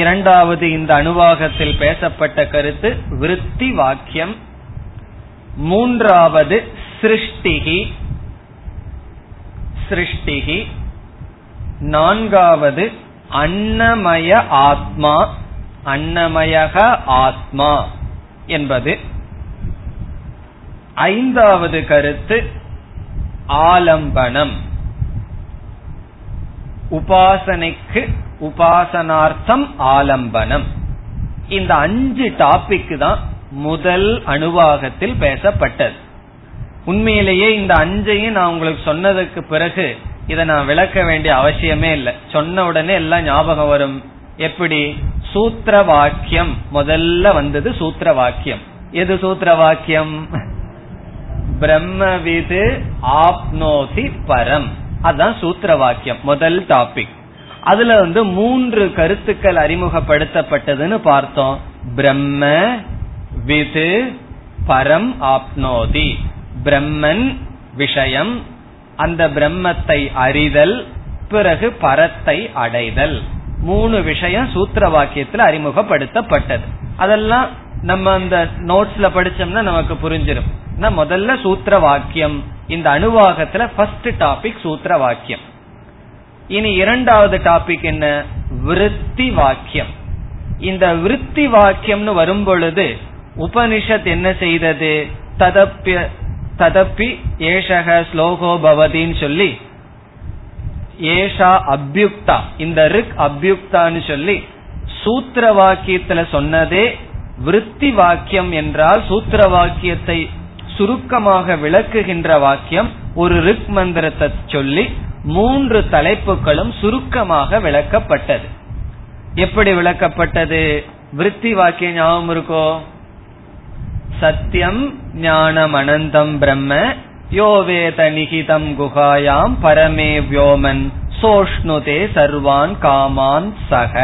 இரண்டாவது இந்த அணுவாகத்தில் பேசப்பட்ட கருத்து விருத்தி வாக்கியம். மூன்றாவது சிருஷ்டிகி, சிருஷ்டிகி. நான்காவது அன்னமய ஆத்மா, அன்னமயக ஆத்மா என்பது. ஐந்தாவது கருத்து ஆலம்பனம், உபாசனைக்கு உபாசனார்த்தம் ஆலம்பனம். இந்த அஞ்சு டாபிக் தான் முதல் அணுவாகத்தில் பேசப்பட்டது. உண்மையிலேயே இந்த அஞ்சையும் நான் உங்களுக்கு சொன்னதுக்கு பிறகு இதை நான் விளக்க வேண்டிய அவசியமே இல்லை, சொன்ன உடனே எல்லாம் ஞாபகம் வரும். எப்படி, சூத்திர வாக்கியம் முதல்ல வந்தது. சூத்திர வாக்கியம் எது, சூத்திர வாக்கியம் பிரம்மவிது ஆப்னோதி பரம், அதான் சூத்திர வாக்கியம் முதல் டாபிக். அதுல வந்து மூன்று கருத்துக்கள் அறிமுகப்படுத்தப்பட்டதுன்னு பார்த்தோம். பிரம்ம விது பரம் ஆப்னோதி, பிரம்மன் விஷயம், அந்த பிரம்மத்தை அறிதல், பிறகு பரத்தை அடைதல். மூணு விஷயம் சூத்திர வாக்கியத்துல அறிமுகப்படுத்தப்பட்டது. அதெல்லாம் நம்ம அந்த நோட்ஸ்ல படிச்சோம்னா நமக்கு புரிஞ்சிடும். முதல்ல சூத்திர வாக்கியம், இந்த அணுவாகத்துல ஃபர்ஸ்ட் டாபிக் சூத்திர வாக்கியம். இனி இரண்டாவது டாபிக் என்ன, விருத்தி வாக்கியம். இந்த விருத்தி வாக்கியம்னு வரும் பொழுது உபனிஷத் என்ன செய்தது, ததப்பி ததப்பி ஏஷக ஸ்லோகோ பவதின்னு சொல்லி ஏஷா அபியுக்தா, இந்த ரிக் அபியுக்தான்னு சொல்லி சூத்திர வாக்கியத்துல சொன்னதே விருத்தி வாக்கியம் என்றால் சூத்திர வாக்கியத்தை சுருக்கமாக விளக்குகின்ற வாக்கியம் ஒரு ரிக் மந்திரத்தை சொல்லி மூன்று தலைப்புகளும் சுருக்கமாக விளக்கப்பட்டது. எப்படி விளக்கப்பட்டது? விருத்தி வாக்கியம் ஞாபகம் இருக்கோ? சத்தியம் ஞானம் அனந்தம் பிரம்ம யோவேத நிகிதம் குகாயாம் பரமே வ்யோமன் சோஷ்ணுதே சர்வான் காமான் சக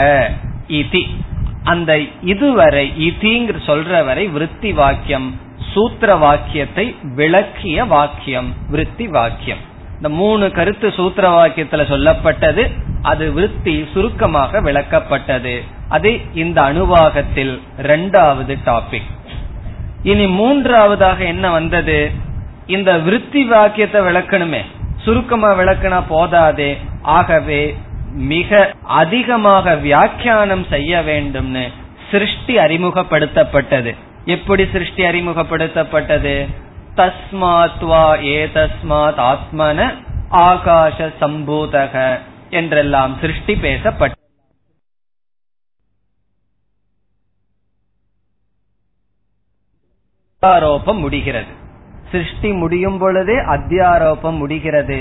இதி. அந்த இதுவரை இதிங்கிற சொல்ற வரை விருத்தி வாக்கியம் சூத்திர வாக்கியத்தை விளக்கிய வாக்கியம் விருத்தி வாக்கியம். இந்த மூணு கருத்து சூத்திர வாக்கியத்துல சொல்லப்பட்டது, அது விருத்தி சுருக்கமாக விளக்கப்பட்டது. அது இந்த அனுவாகத்தில் இரண்டாவது டாபிக். இனி மூன்றாவதாக என்ன வந்தது? இந்த விருத்தி வாக்கியத்தை விளக்கணுமே, சுருக்கமா விளக்கினா போதாதே, ஆகவே மிக அதிகமாக வியாக்கியானம் செய்ய வேண்டும்னு சிருஷ்டி அறிமுகப்படுத்தப்பட்டது. எப்படி சிருஷ்டி அறிமுகப்படுத்தப்பட்டது? தஸ்மாத் வா ஏதஸ்மாத் ஆத்மன ஆகாஷ சம்பூதக என்றெல்லாம் சிருஷ்டி பேசப்பட்ட அத்தியாரோபம் முடிகிறது. சிருஷ்டி முடியும் பொழுதே அத்தியாரோபம் முடிகிறது.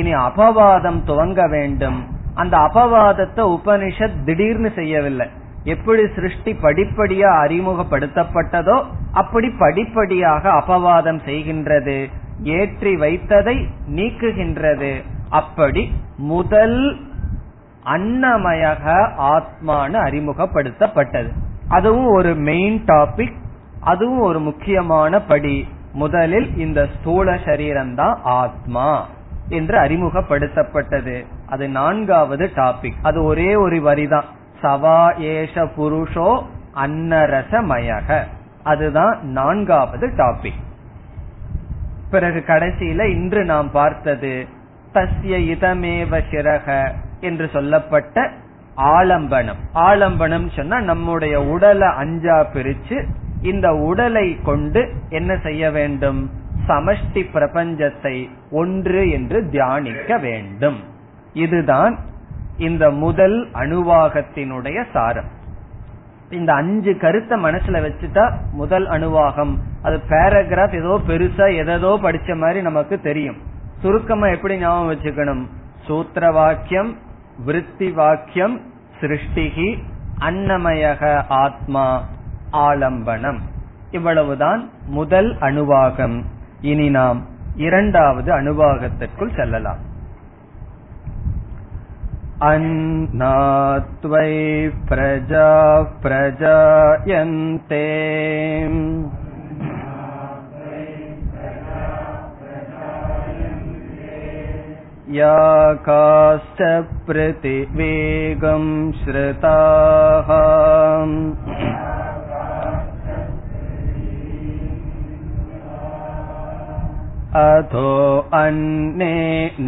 இனி அபவாதம் துவங்க வேண்டும். அந்த அபவாதத்தை உபனிஷத் திடீர்னு செய்யவில்லை. எப்படி சிருஷ்டி படிப்படியா அறிமுகப்படுத்தப்பட்டதோ அப்படி படிப்படியாக அபவாதம் செய்கின்றது, ஏற்றி வைத்ததை நீக்குகின்றது. அப்படி முதல் அன்னமயக ஆத்மானு அறிமுகப்படுத்தப்பட்டது. அதுவும் ஒரு மெயின் டாபிக், அதுவும் ஒரு முக்கியமான படி. முதலில் இந்த ஸ்தூல சரீரம்தான் ஆத்மா என்று அறிமுகப்படுத்தப்பட்டது. அது நான்காவது டாபிக். அது ஒரே ஒரு வரிதான், சவா ஏஷ புருஷோ அன்னரசமயக. அதுதான் நான்காவது டாபிக். பிறகு கடைசியில இன்று நாம் பார்த்தது தஸ்ய இதமேவ சிரக என்று சொல்லப்பட்ட ஆலம்பனம். ஆலம்பனம் சொன்னா நம்முடைய உடலை அஞ்சா பிரிச்சு இந்த உடலை கொண்டு என்ன செய்ய வேண்டும்? சமஷ்டி பிரபஞ்சத்தை ஒன்று என்று தியானிக்க வேண்டும். இதுதான் இந்த முதல் அணுவாகத்தினுடைய சாரம். இந்த அஞ்சு கருத்தை மனசுல வச்சுட்டா முதல் அணுவாகம். அது பேராகிராஃப் ஏதோ பெருசா எதோ படிச்ச மாதிரி நமக்கு தெரியும். சுருக்கமா எப்படி ஞாபகம் வச்சுக்கணும்? சூத்திர வாக்கியம், விருத்தி வாக்கியம், சிருஷ்டிகி, அன்னமயக ஆத்மா, ஆலம்பனம். இவ்வளவுதான் முதல் அணுவாகம். இனி நாம் இரண்டாவது அணுவாகத்திற்குள் செல்லலாம். அந்நாத்வை பிரஜா பிரஜாயந்தே யாகாஸ்ச ப்ருதிவேகம் ஸ்ருதாஹ அதோ அன்னே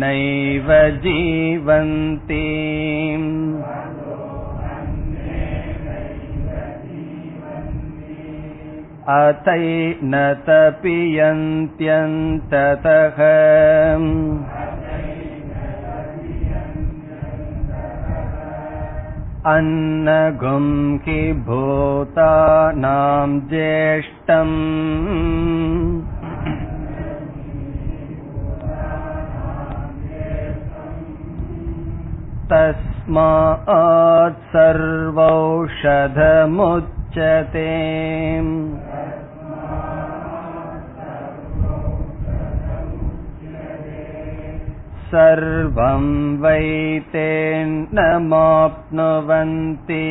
நைவ ஜீவந்தி. அதைன தபியந்த்யந்ததஹ அன்னகும் கி பூதானாம் ஜேஷ்டம் தஸ்மாத் சர்வௌஷதமுச்யதே. சர்வம் வைதேன்னமாப்னுவந்தி.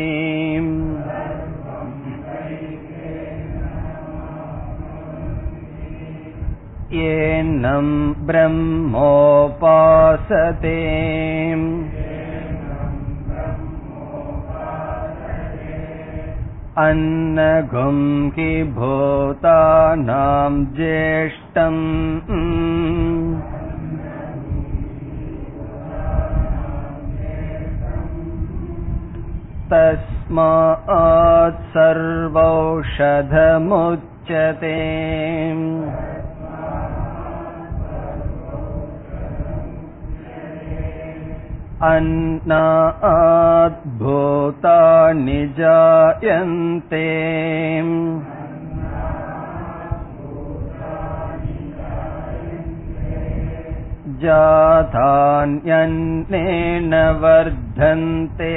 ஏனம் ப்ரஹ்மோபாஸதே அன்னகும் கி பூதானாம் ஜேஷ்டம் தஸ்மாத் சர்வௌஷதமுச்யதே. அன்னாத் பூதானி ஜாயந்தே ஜாதான்யன்னேன வர்தந்தே.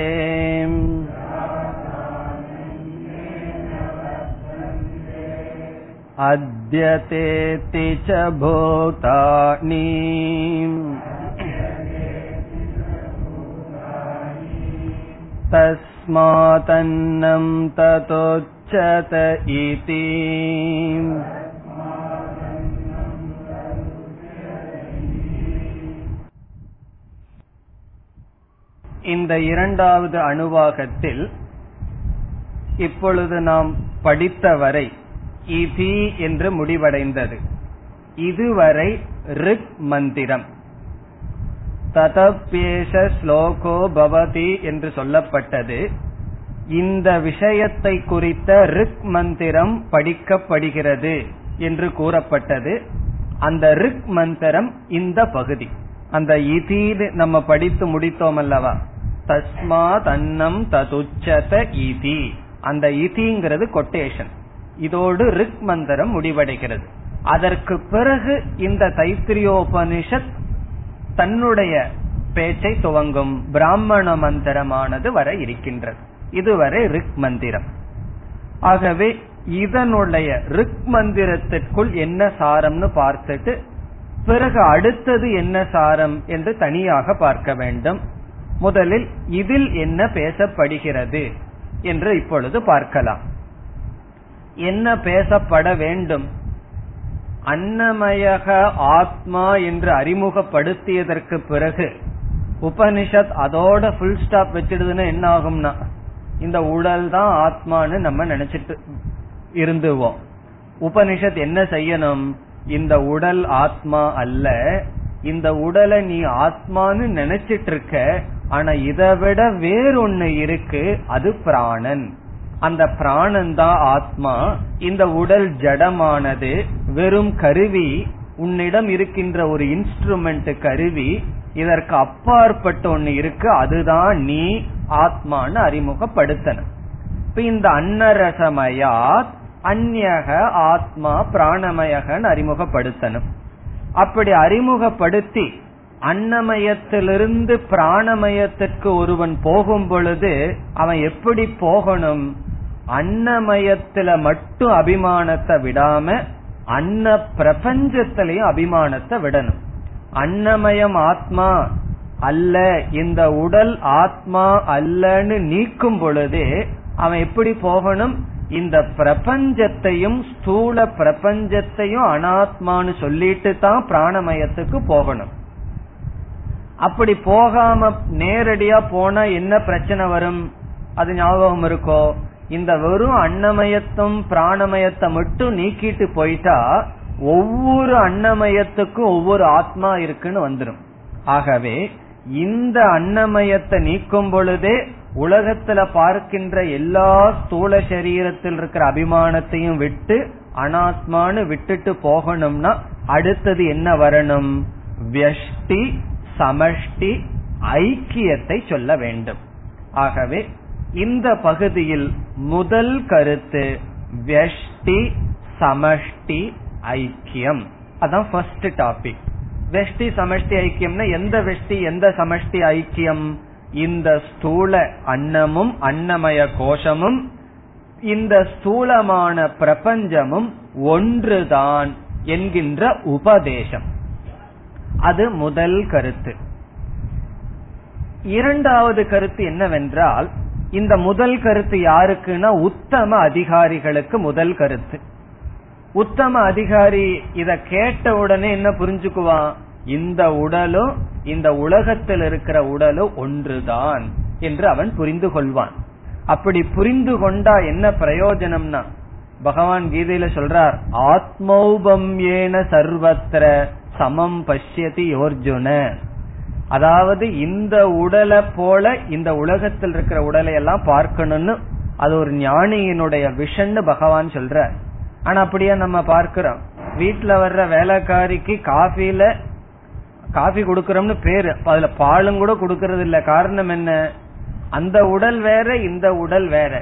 அத்யதேதி ச பூதானி தஸ்மாத் அன்னம் ததோச்சத இதி. இந்த இரண்டாவது அணுவாகத்தில் இப்பொழுது நாம் படித்தவரை இதி என்று முடிவடைந்தது. இதுவரை ரிக் மந்திரம் ததப்யேஷ ஸ்லோகோ பவதி என்று சொல்லப்பட்டது. இந்த விஷயத்தை குறித்த ரிக் மந்திரம் படிக்கப்படுகிறது என்று கூறப்பட்டது. அந்த ரிக் மந்திரம் இந்த பகுதி, அந்த இதி நம்ம படித்து முடித்தோம் அல்லவா, தஸ்மாத் அன்னம் ததுச்சத இதி, அந்த இதிங்கிறது கொட்டேஷன். இதோடு ரிக் மந்திரம் முடிவடைகிறது. அதற்கு பிறகு இந்த தைத்திரியோபனிஷத் தன்னுடைய பேச்சை துவங்கும். பிராமண மந்திரமானது வர இருக்கின்றது. இதுவரை ரிக் மந்திரம். ஆகவே இதனுடைய ரிக் மந்திரத்திற்குள் என்ன சாரம்னு பார்த்துட்டு பிறகு அடுத்தது என்ன சாரம் என்று தனியாக பார்க்க வேண்டும். முதலில் இதில் என்ன பேசப்படுகிறது என்று இப்பொழுது பார்க்கலாம். என்ன பேசப்பட வேண்டும்? அன்னமயக ஆத்மா என்று அறிமுகப்படுத்தியதற்கு பிறகு உபனிஷத் அதோட ஃபுல் ஸ்டாப் வச்சிடுதுன்னா என்ன ஆகும்னா, இந்த உடல் தான் ஆத்மான்னு நம்ம நினைச்சிட்டு இருந்துவோம். உபனிஷத் என்ன செய்யணும்? இந்த உடல் ஆத்மா அல்ல, இந்த உடலை நீ ஆத்மான்னு நினைச்சிட்டு இருக்க, ஆனா இதை விட வேறொன்னு இருக்கு, அது பிராணன். அந்த பிராணந்தா ஆத்மா, இந்த உடல் ஜடமானது, வெறும் கருவி, உன்னிடம் இருக்கின்ற ஒரு இன்ஸ்ட்ருமெண்ட் கருவி. இதற்கு அப்பாற்பட்ட ஒண்ணு இருக்கு, அதுதான் நீ ஆத்மான்னு அறிமுகப்படுத்தணும். இப்ப இந்த அன்னரசமயாத் அந்யக ஆத்மா பிராணமயகன்னு அறிமுகப்படுத்தணும். அப்படி அறிமுகப்படுத்தி அன்னமயத்திலிருந்து பிராணமயத்திற்கு ஒருவன் போகும் பொழுது அவன் எப்படி போகணும்? அன்னமயத்துல மட்டும் அபிமானத்தை விடாம அன்ன பிரபஞ்சத்திலையும் அபிமானத்தை விடணும். அன்னமயம் ஆத்மா அல்ல, இந்த உடல் ஆத்மா அல்லன்னு நீக்கும் பொழுது அவன் எப்படி போகணும்? இந்த பிரபஞ்சத்தையும் ஸ்தூல பிரபஞ்சத்தையும் அனாத்மான்னு சொல்லிட்டு தான் பிராணமயத்துக்கு போகணும். அப்படி போகாம நேரடியா போனா என்ன பிரச்சனை வரும்? அது ஞாபகம் இருக்கோ? இந்த வெறும் அன்னமயத்தும் பிராணமயத்தை மட்டும் நீக்கிட்டு போயிட்டா ஒவ்வொரு அன்னமயத்துக்கும் ஒவ்வொரு ஆத்மா இருக்குன்னு வந்துடும். ஆகவே இந்த அன்னமயத்தை நீக்கும் பொழுதே உலகத்துல பார்க்கின்ற எல்லா ஸ்தூல சரீரத்தில் இருக்கிற அபிமானத்தையும் விட்டு அனாத்மானு விட்டுட்டு போகணும்னா அடுத்தது என்ன வரணும்? வியஷ்டி சமஷ்டி ஐக்கியத்தை சொல்ல வேண்டும். ஆகவே இந்த பகுதியில் முதல் கருத்து வெஷ்டி சமஷ்டி ஐக்கியம், அதான் ஃபர்ஸ்ட் டாபிக். வெஷ்டி சமஷ்டி ஐக்கியம்னா எந்த வெஷ்டி எந்த சமஷ்டி ஐக்கியம்? இந்த ஸ்தூல அன்னமும் அன்னமய கோஷமும் இந்த ஸ்தூலமான பிரபஞ்சமும் ஒன்றுதான் என்கின்ற உபதேசம். அது முதல் கருத்து. இரண்டாவது கருத்து என்னவென்றால், இந்த முதல் கருத்து யாருக்குன்னா உத்தம அதிகாரிகளுக்கு முதல் கருத்து. உத்தம அதிகாரி இத கேட்ட உடனே என்ன புரிஞ்சுக்குவான்? இந்த உடலும் இந்த உலகத்தில் இருக்கிற உடலும் ஒன்றுதான் என்று அவன் புரிந்து கொள்வான். அப்படி புரிந்து கொண்டா என்ன பிரயோஜனம்னா, பகவான் கீதையில சொல்றார், ஆத்மௌபம்யேன சர்வத்திர சமம் பஷ்யதி யோர்ஜுன. அதாவது இந்த உடலை போல இந்த உலகத்தில் இருக்கிற உடலை எல்லாம் பார்க்கணும்னு அது ஒரு ஞானியினுடைய விஷன்னு பகவான் சொல்ற. ஆனா அப்படியே நம்ம பார்க்கிறோம், வீட்டுல வர்ற வேலைக்காரிக்கு காஃபில காஃபி கொடுக்கறோம்னு பேரு, அதுல பாலும் கூட கொடுக்கறது இல்ல. காரணம் என்ன? அந்த உடல் வேற, இந்த உடல் வேற.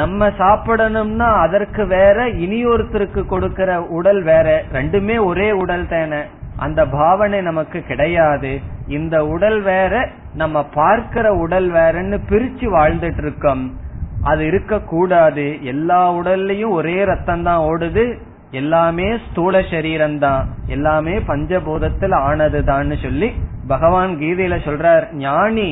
நம்ம சாப்பிடணும்னா அதற்கு வேற, இனியொருத்தருக்கு கொடுக்கிற உடல் வேற. ரெண்டுமே ஒரே உடல் தானே, அந்த பாவனை நமக்கு கிடையாது. இந்த உடல் வேற, நம்ம பார்க்கிற உடல் வேறன்னு பிரிச்சு வாழ்ந்துட்டு இருக்கோம். அது இருக்க கூடாது. எல்லா உடல்லயும் ஒரே ரத்தம் தான் ஓடுது, எல்லாமே ஸ்தூல சரீரம் தான், எல்லாமே பஞ்சபூதத்தில் ஆனதுதான்னு சொல்லி பகவான் கீதையில சொல்றார். ஞானி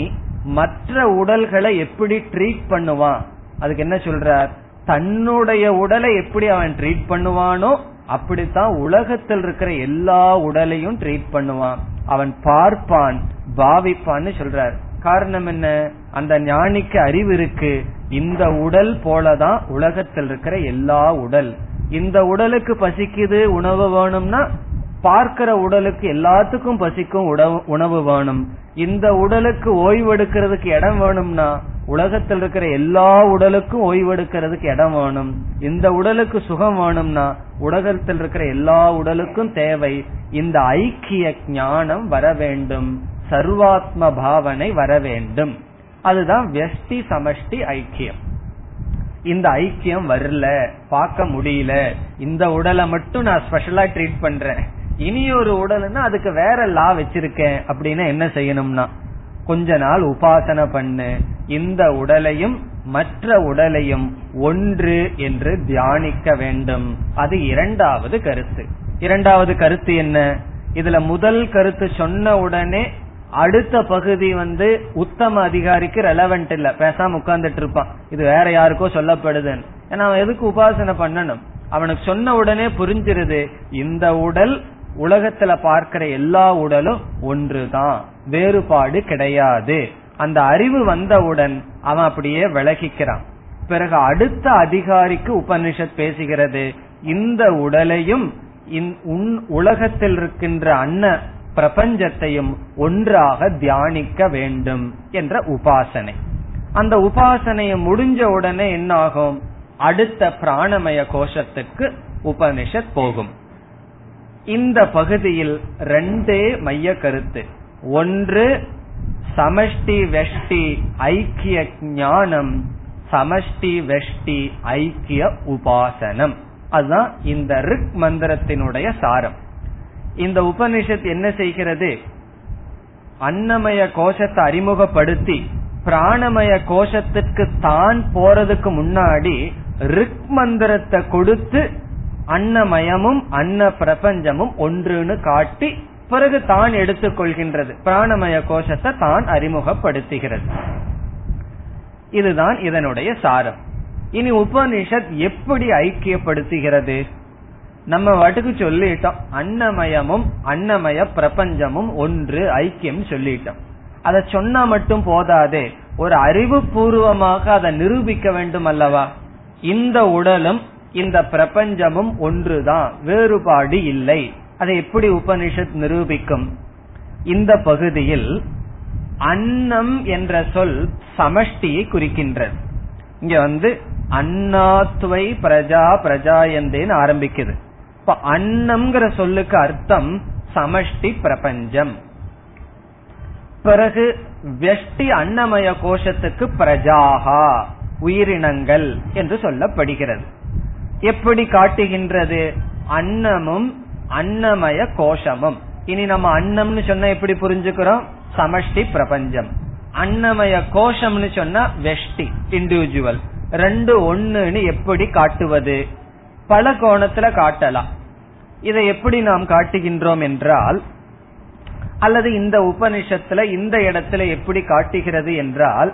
மற்ற உடல்களை எப்படி ட்ரீட் பண்ணுவான், அதுக்கு என்ன சொல்றார், தன்னுடைய உடலை எப்படி அவன் ட்ரீட் பண்ணுவானோ அப்படித்தான் உலகத்தில் இருக்கிற எல்லா உடலையும் ட்ரீட் பண்ணுவான். அவன் பார்ப்பான், பாவிப்பான்னு சொல்றார். காரணம் என்ன? அந்த ஞானிக்கு அறிவு இருக்கு, இந்த உடல் போலதான் உலகத்தில் இருக்கிற எல்லா உடல். இந்த உடலுக்கு பசிக்குது உணவு வேணும்னா, பார்க்கிற உடலுக்கு எல்லாத்துக்கும் பசிக்கும் உணவு வேணும். இந்த உடலுக்கு ஓய்வெடுக்கிறதுக்கு இடம் வேணும்னா, உலகத்தில் இருக்கிற எல்லா உடலுக்கும் ஓய்வெடுக்கிறதுக்கு இடம் வேணும். இந்த உடலுக்கு சுகம் வேணும்னா, உலகத்தில் இருக்கிற எல்லா உடலுக்கும் தேவை. இந்த ஐக்கிய ஞானம் வர வேண்டும், சர்வாத்ம பாவனை வர வேண்டும். அதுதான் வெஷ்டி சமஷ்டி ஐக்கியம். இந்த ஐக்கியம் வரல, பார்க்க முடியல. இந்த உடலை மட்டும் நான் ஸ்பெஷலா ட்ரீட் பண்றேன், இனி ஒரு உடல்னா அதுக்கு வேற லா வச்சிருக்கேன் அப்படின்னா என்ன செய்யணும்னா, கொஞ்ச நாள் உபாசனை பண்ணு. இந்த உடலையும் மற்ற உடலையும் ஒன்று என்று தியானிக்க வேண்டும். அது இரண்டாவது கருத்து. இரண்டாவது கருத்து என்ன? இதுல முதல் கருத்து சொன்ன உடனே அடுத்த பகுதி வந்து உத்தம அதிகாரிக்கு ரெலவென்ட் இல்ல, பேசாம உட்கார்ந்துட்டு இருப்பான், இது வேற யாருக்கோ சொல்லப்படுதுன்னு. ஏன்னா அவன் எதுக்கு உபாசனை பண்ணணும், அவனுக்கு சொன்ன உடனே புரிஞ்சிருது இந்த உடல் உலகத்துல பார்க்கிற எல்லா உடலும் ஒன்றுதான், வேறுபாடு கிடையாது. அந்த அறிவு வந்தவுடன் அவன் அப்படியே விலகிக்கிறான். பிறகு அடுத்த அதிகாரிக்கு உபனிஷத் பேசுகிறது, இந்த உடலையும் உலகத்தில் இருக்கின்ற அன்ன பிரபஞ்சத்தையும் ஒன்றாக தியானிக்க வேண்டும் என்ற உபாசனை. அந்த உபாசனையை முடிஞ்ச உடனே என்ன ஆகும்? அடுத்த பிராணமய கோஷத்துக்கு உபனிஷத் போகும். இந்த பகுதியில் ரெண்டே மைய கருத்து. ஒன்று சமஷ்டி வெஷ்டி ஐக்கிய ஞானம், சமஷ்டி வெஷ்டி ஐக்கிய உபாசனம். அதுதான் இந்த ரிக் மந்திரத்தினுடைய சாரம். இந்த உபனிஷத் என்ன செய்கிறது? அன்னமய கோஷத்தை அறிமுகப்படுத்தி பிராணமய கோஷத்துக்கு தான் போறதுக்கு முன்னாடி ரிக் மந்திரத்தை கொடுத்து அன்னமயமும் அன்ன பிரபஞ்சமும் ஒன்றுன்னு காட்டி பிறகு தான் எடுத்துக்கொள்கின்றது. பிராணமய கோஷத்தை தான் அறிமுகப்படுத்துகிறது. இதுதான் இதனுடைய சாரம். இனி உபனிஷத் எப்படி ஐக்கியப்படுத்துகிறது? நம்ம வாட்டுக்கு சொல்லிட்டோம், அன்னமயமும் அன்னமய பிரபஞ்சமும் ஒன்று ஐக்கியம் சொல்லிட்டோம். அதை சொன்னா மட்டும் போதாது, ஒரு அறிவு பூர்வமாக அதை நிரூபிக்க வேண்டும் அல்லவா. இந்த உடலும் இந்த பிரபஞ்சமும் ஒன்றுதான், வேறுபாடு இல்லை. அதை எப்படி உபனிஷத் நிரூபிக்கும்? இந்த பகுதியில் அன்னம் என்ற சொல் சமஷ்டியை குறிக்கின்றது. இங்க வந்து அன்னாத்வை பிரஜா பிரஜாயந்தேன்னு ஆரம்பிக்குது. இப்ப அன்னம்ங்கிற சொல்லுக்கு அர்த்தம் சமஷ்டி பிரபஞ்சம். பிறகு வெஷ்டி அன்னமய கோஷத்துக்கு பிரஜாகா உயிரினங்கள் என்று சொல்லப்படுகிறது. எப்படி காட்டுகின்றது? அன்னமும் அன்னமய கோஷமும். இனி நம்ம அன்னம்னு சொன்னா எப்படி புரிஞ்சுக்கிறோம்? சமஷ்டி பிரபஞ்சம். அன்னமய கோஷம்னு சொன்னா வெஷ்டி இண்டிவிஜுவல். ரெண்டு ஒண்ணுன்னு எப்படி காட்டுவது? பல கோணத்துல காட்டலாம். இதை எப்படி நாம் காட்டுகின்றோம் என்றால், அல்லது இந்த உபனிஷத்துல இந்த இடத்துல எப்படி காட்டுகிறது என்றால்,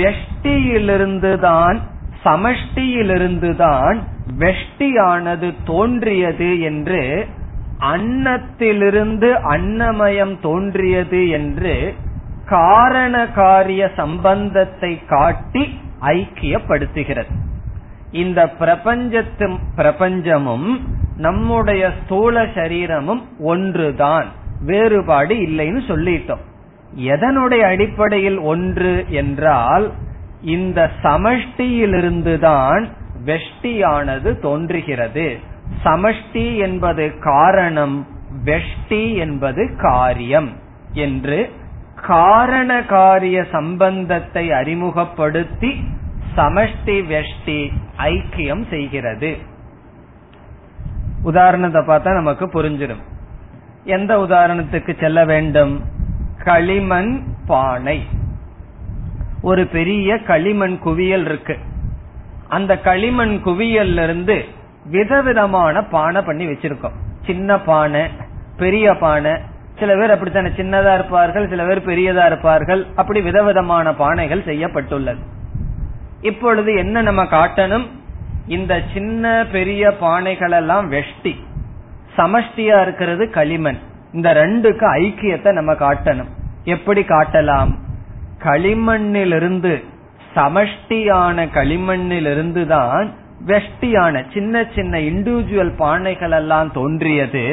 வெஷ்டியிலிருந்துதான் சமஷ்டியிலிருந்துதான் வெஷ்டியானது தோன்றியது என்று, அன்னத்திலிருந்து அன்னமயம் தோன்றியது என்று காரண காரிய சம்பந்தத்தை காட்டி ஐக்கியப்படுத்துகிறது. இந்த பிரபஞ்சத்தும் பிரபஞ்சமும் நம்முடைய ஸ்தூல சரீரமும் ஒன்றுதான், வேறுபாடு இல்லைன்னு சொல்லிட்டோம். எதனுடைய அடிப்படையில் ஒன்று என்றால், இந்த சமஷ்டியிலிருந்துதான் வெஷ்டியானது தோன்றுகிறது. சமஷ்டி என்பது காரணம், வெஷ்டி என்பது காரியம் என்று காரண காரிய சம்பந்தத்தை அறிமுகப்படுத்தி சமஷ்டி வெஷ்டி ஐக்கியம் செய்கிறது. உதாரணத்தை பார்த்தா நமக்கு புரிஞ்சிடும். எந்த உதாரணத்துக்கு செல்ல வேண்டும்? களிமண் பானை, ஒரு பெரிய களிமண் குவியல் இருக்கு. அந்த களிமண் குவியல்ல இருந்து விதவிதமான பானை பண்ணி வச்சிருக்கோம். சின்ன பானை, பெரிய பானை, சில பேர் அப்படித்தானே சின்னதா இருப்பார்கள், சில பேர் பெரியதா இருப்பார்கள். அப்படி விதவிதமான பானைகள் செய்யப்பட்டுள்ளது. இப்பொழுது என்ன நம்ம காட்டணும்? இந்த சின்ன பெரிய பானைகள் எல்லாம் வெஷ்டி, சமஷ்டியா இருக்கிறது களிமண். இந்த ரெண்டுக்கு ஐக்கியத்தை நம்ம காட்டணும். எப்படி காட்டலாம்? களிமண்ணிலிருந்து, சமஷ்டியான களிமண்ணிலிருந்து தான் வெஷ்டியான சின்ன சின்ன இண்டிவிஜுவல் பானைகள் எல்லாம் தோன்றியது.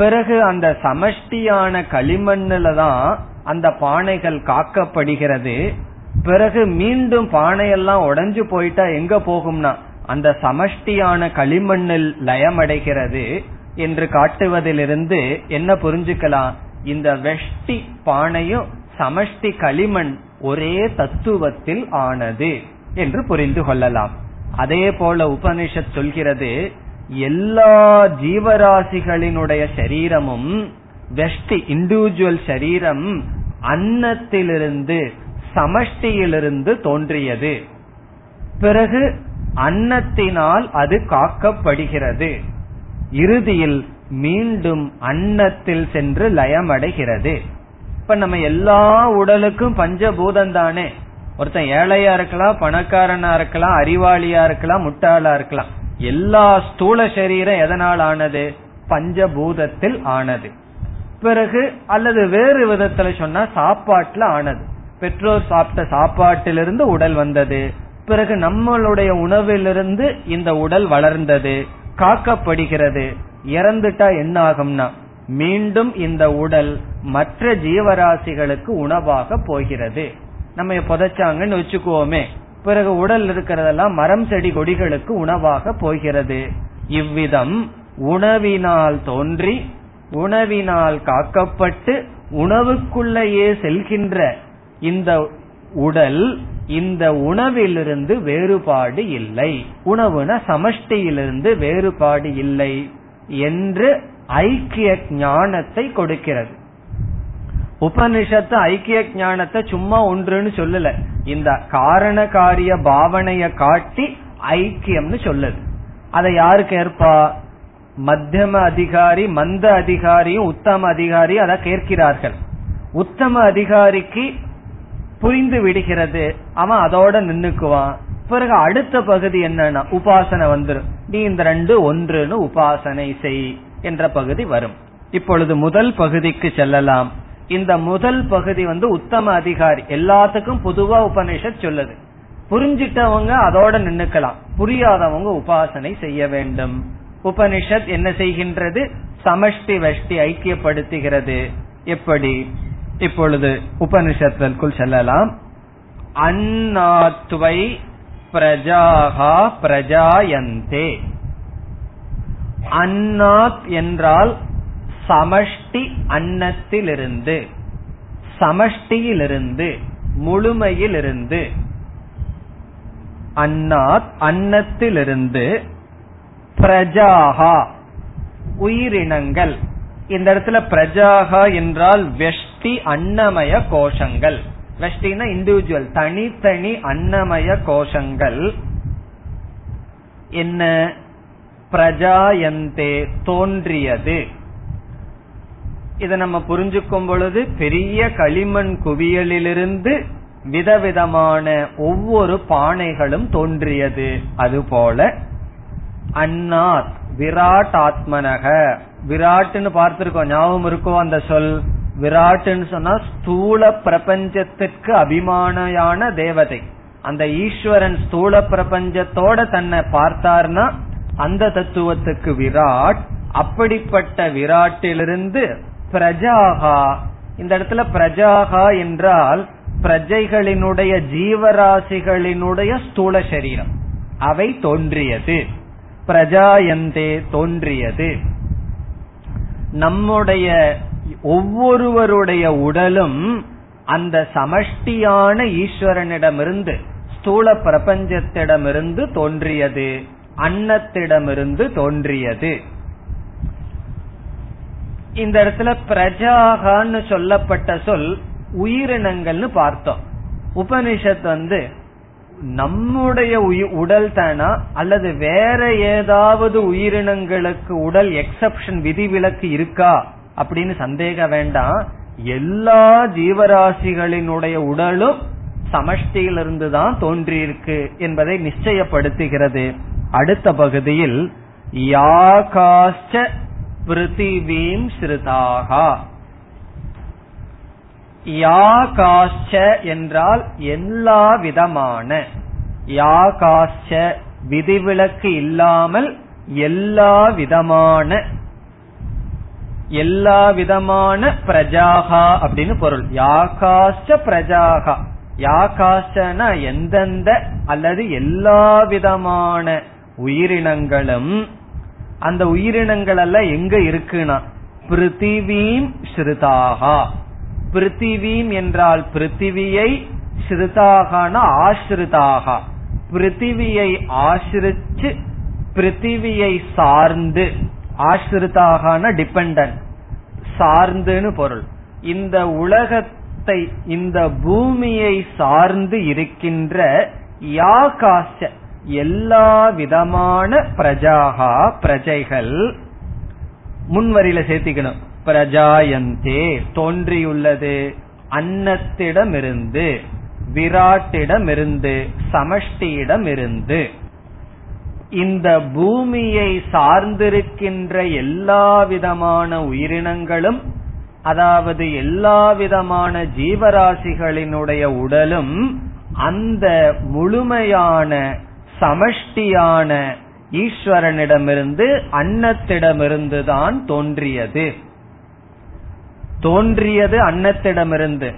பிறகு அந்த சமஷ்டியான களிமண்ணில தான் அந்த பானைகள் காக்கப்படுகிறது. பிறகு மீண்டும் பானையெல்லாம் உடைஞ்சு போயிட்டா எங்க போகும்னா அந்த சமஷ்டியான களிமண்ணில் லயமடைகிறது என்று காட்டுவதிலிருந்து என்ன புரிஞ்சுக்கலாம்? இந்த வெஷ்டி பானையும் சமஷ்டி களிமண் ஒரே தத்துவத்தில் ஆனது என்று புரிந்து கொள்ளலாம். அதே போல உபனிஷத் சொல்கிறது, எல்லா ஜீவராசிகளினுடைய சரீரமும் வெஷ்டி, இண்டிவிஜுவல் சரீரம் அன்னத்திலிருந்து, சமஷ்டியிலிருந்து தோன்றியது. பிறகு அன்னத்தினால் அது காக்கப்படுகிறது. இறுதியில் மீண்டும் அன்னத்தில் சென்று லயமடைகிறது. இப்ப நம்ம எல்லா உடலுக்கும் பஞ்சபூதம் தானே. ஒருத்தன் ஏழையா இருக்கலாம், பணக்காரனா இருக்கலாம், அறிவாளியா இருக்கலாம், முட்டாளா இருக்கலாம். எல்லா ஸ்தூல சரீரம் எதனால் ஆனது? பஞ்சபூதத்தில் ஆனது. பிறகு அல்லது வேறு விதத்துல சொன்னா சாப்பாட்டுல ஆனது. பெற்றோர் சாப்பிட்ட சாப்பாட்டிலிருந்து உடல் வந்தது. பிறகு நம்மளுடைய உணவிலிருந்து இந்த உடல் வளர்ந்தது, காக்கப்படுகிறது. இறந்துட்டா என்ன ஆகும்னா மீண்டும் இந்த உடல் மற்ற ஜீவராசிகளுக்கு உணவாக போகிறது. நம்ம புதைச்சாங்கன்னு வச்சுக்குவோமே, பிறகு உடல் இருக்கிறதெல்லாம் மரம் செடி கொடிகளுக்கு உணவாக போகிறது. இவ்விதம் உணவினால் தோன்றி, உணவினால் காக்கப்பட்டு, உணவுக்குள்ளேயே செல்கின்ற இந்த உடல், இந்த உணவிலிருந்து வேறுபாடு இல்லை, உணவுன சமஷ்டியிலிருந்து வேறுபாடு இல்லை என்று ஐக்கிய ஞானத்தை கொடுக்கிறது. உபனிஷத்து ஐக்கிய ஞானத்தை சும்மா ஒன்றுன்னு சொல்லல, இந்த காரண காரிய பாவனைய காட்டி ஐக்கியம்னு சொல்லுது. அதை யாரு கேட்பா? மத்தியம அதிகாரி, மந்த அதிகாரியும் உத்தம அதிகாரி அதை கேட்கிறார்கள். உத்தம அதிகாரிக்கு புரிந்து விடுகிறது, அவன் அதோட நின்னுக்குவான். பிறகு அடுத்த பகுதி என்னன்னா உபாசனை வந்துடும். நீ இந்த ரெண்டு ஒன்றுன்னு உபாசனை செய் என்ற பகுதி வரும். இப்பொழுது முதல் பகுதிக்கு செல்லலாம். இந்த முதல் பகுதி வந்து உத்தம அதிகாரி. எல்லாத்துக்கும் பொதுவா உபனிஷத் சொல்லுது, புரிஞ்சிட்டவங்க அதோட நின்னுக்கலாம், புரியாதவங்க உபாசனை செய்ய வேண்டும். உபனிஷத் என்ன செய்கின்றது? சமஷ்டி வெஷ்டி ஐக்கியப்படுத்துகிறது. எப்படி? இப்பொழுது உபனிஷத்திற்குள் செல்லலாம். அன்னாத்வை பிரஜாஹா பிரஜாயந்தே. அன்னாத் என்றால் சமஷ்டி, அன்னத்திலிருந்து, சமஷ்டியிலிருந்து, முழுமையிலிருந்து. அன்னாத் அன்னத்திலிருந்து. பிரஜாஹா உயிரினங்கள். இந்த இடத்துல பிரஜாகா என்றால் வெஷ்டி அன்னமய கோஷங்கள். வெஷ்டினா இண்டிவிஜுவல், தனித்தனி அன்னமய கோஷங்கள். என்ன? பிரஜாயந்தே தோன்றியது. இத நம்ம புரிஞ்சுக்கும் பொழுது பெரிய களிமண் குவியலிலிருந்து விதவிதமான ஒவ்வொரு பானைகளும் தோன்றியது. அதுபோல அன்னாத் விராட் ஆத்மனக. விராட்டுன்னு பார்த்திருக்கோம், ஞாபகம் இருக்கோ அந்த சொல்? விராட்டுன்னு சொன்னா ஸ்தூல பிரபஞ்சத்திற்கு அபிமானியான தேவதை. அந்த ஈஸ்வரன் ஸ்தூல பிரபஞ்சத்தோட தன்னை பார்த்தார்னா அந்த தத்துவத்துக்கு விராட். அப்படிப்பட்ட விராட்டிலிருந்து பிரஜாகா. இந்த இடத்துல பிரஜாகா என்றால் பிரஜைகளினுடைய, ஜீவராசிகளினுடைய ஸ்தூல சரீரம் அவை தோன்றியது. பிரஜாயந்தே தோன்றியது. நம்முடைய ஒவ்வொருவருடைய உடலும் அந்த சமஷ்டியான ஈஸ்வரனிடமிருந்து, ஸ்தூல பிரபஞ்சத்திடமிருந்து தோன்றியது, அன்னத்திடமிருந்து தோன்றியது. இந்த இடத்துல பிரஜாகான்னு சொல்லப்பட்ட சொல் உயிரினங்கள்னு பார்த்தோம். உபனிஷத் வந்து நம்முடைய உடல் தானா அல்லது வேற ஏதாவது உயிரினங்களுக்கு உடல் எக்ஸப்ஷன் விதிவிலக்கு இருக்கா அப்படின்னு சந்தேகம் வேண்டாம். எல்லா ஜீவராசிகளினுடைய உடலும் சமஷ்டியிலிருந்து தான் தோன்றியிருக்கு என்பதை நிச்சயப்படுத்துகிறது. அடுத்த பகுதியில் யாகாஸ்ச பிருத்திவீம் ஸ்ருதாகா. யாகாஸ்ச என்றால் எல்லா விதமான, யாகாஸ்ச விதிவிலக்கு இல்லாமல் எல்லா விதமான, எல்லா விதமான பிரஜாகா அப்படின்னு பொருள். யாகாஸ்ச பிரஜாகா, யாகாஸ்சனா எந்தெந்த அல்லது எல்லா விதமான உயிரினங்களும். அந்த உயிரினங்கள் எல்லாம் எங்க இருக்குன்னா பிருத்திவீம் ஸ்ருதாகா. பிருத்திவீம் என்றால் பிருத்திவியை, ஸ்ருதாகனா ஆஸ்ருதாகா, பிருத்திவியை ஆசிரிச்சு, பிருத்திவியை சார்ந்து. ஆஸ்ருதாகனா டிபெண்டன்ட், சார்ந்துன்னு பொருள். இந்த உலகத்தை, இந்த பூமியை சார்ந்து இருக்கின்ற யாகாஸ்ச எல்லா விதமான பிரஜாகா பிரஜைகள். முன்வரியில சேர்த்திக்கணும், பிரஜாயந்தே தோன்றியுள்ளது, அன்னத்திடமிருந்து, விராட்டிடமிருந்து, சமஷ்டியிடமிருந்து. இந்த பூமியை சார்ந்திருக்கின்ற எல்லா விதமான உயிரினங்களும், அதாவது எல்லா விதமான ஜீவராசிகளினுடைய உடலும் அந்த முழுமையான சமஷ்டியான ஈஸ்வரனிடமிருந்து, அன்னத்திடமிருந்து தான் தோன்றியது. தோன்றியது அன்னத்திடமிருந்து,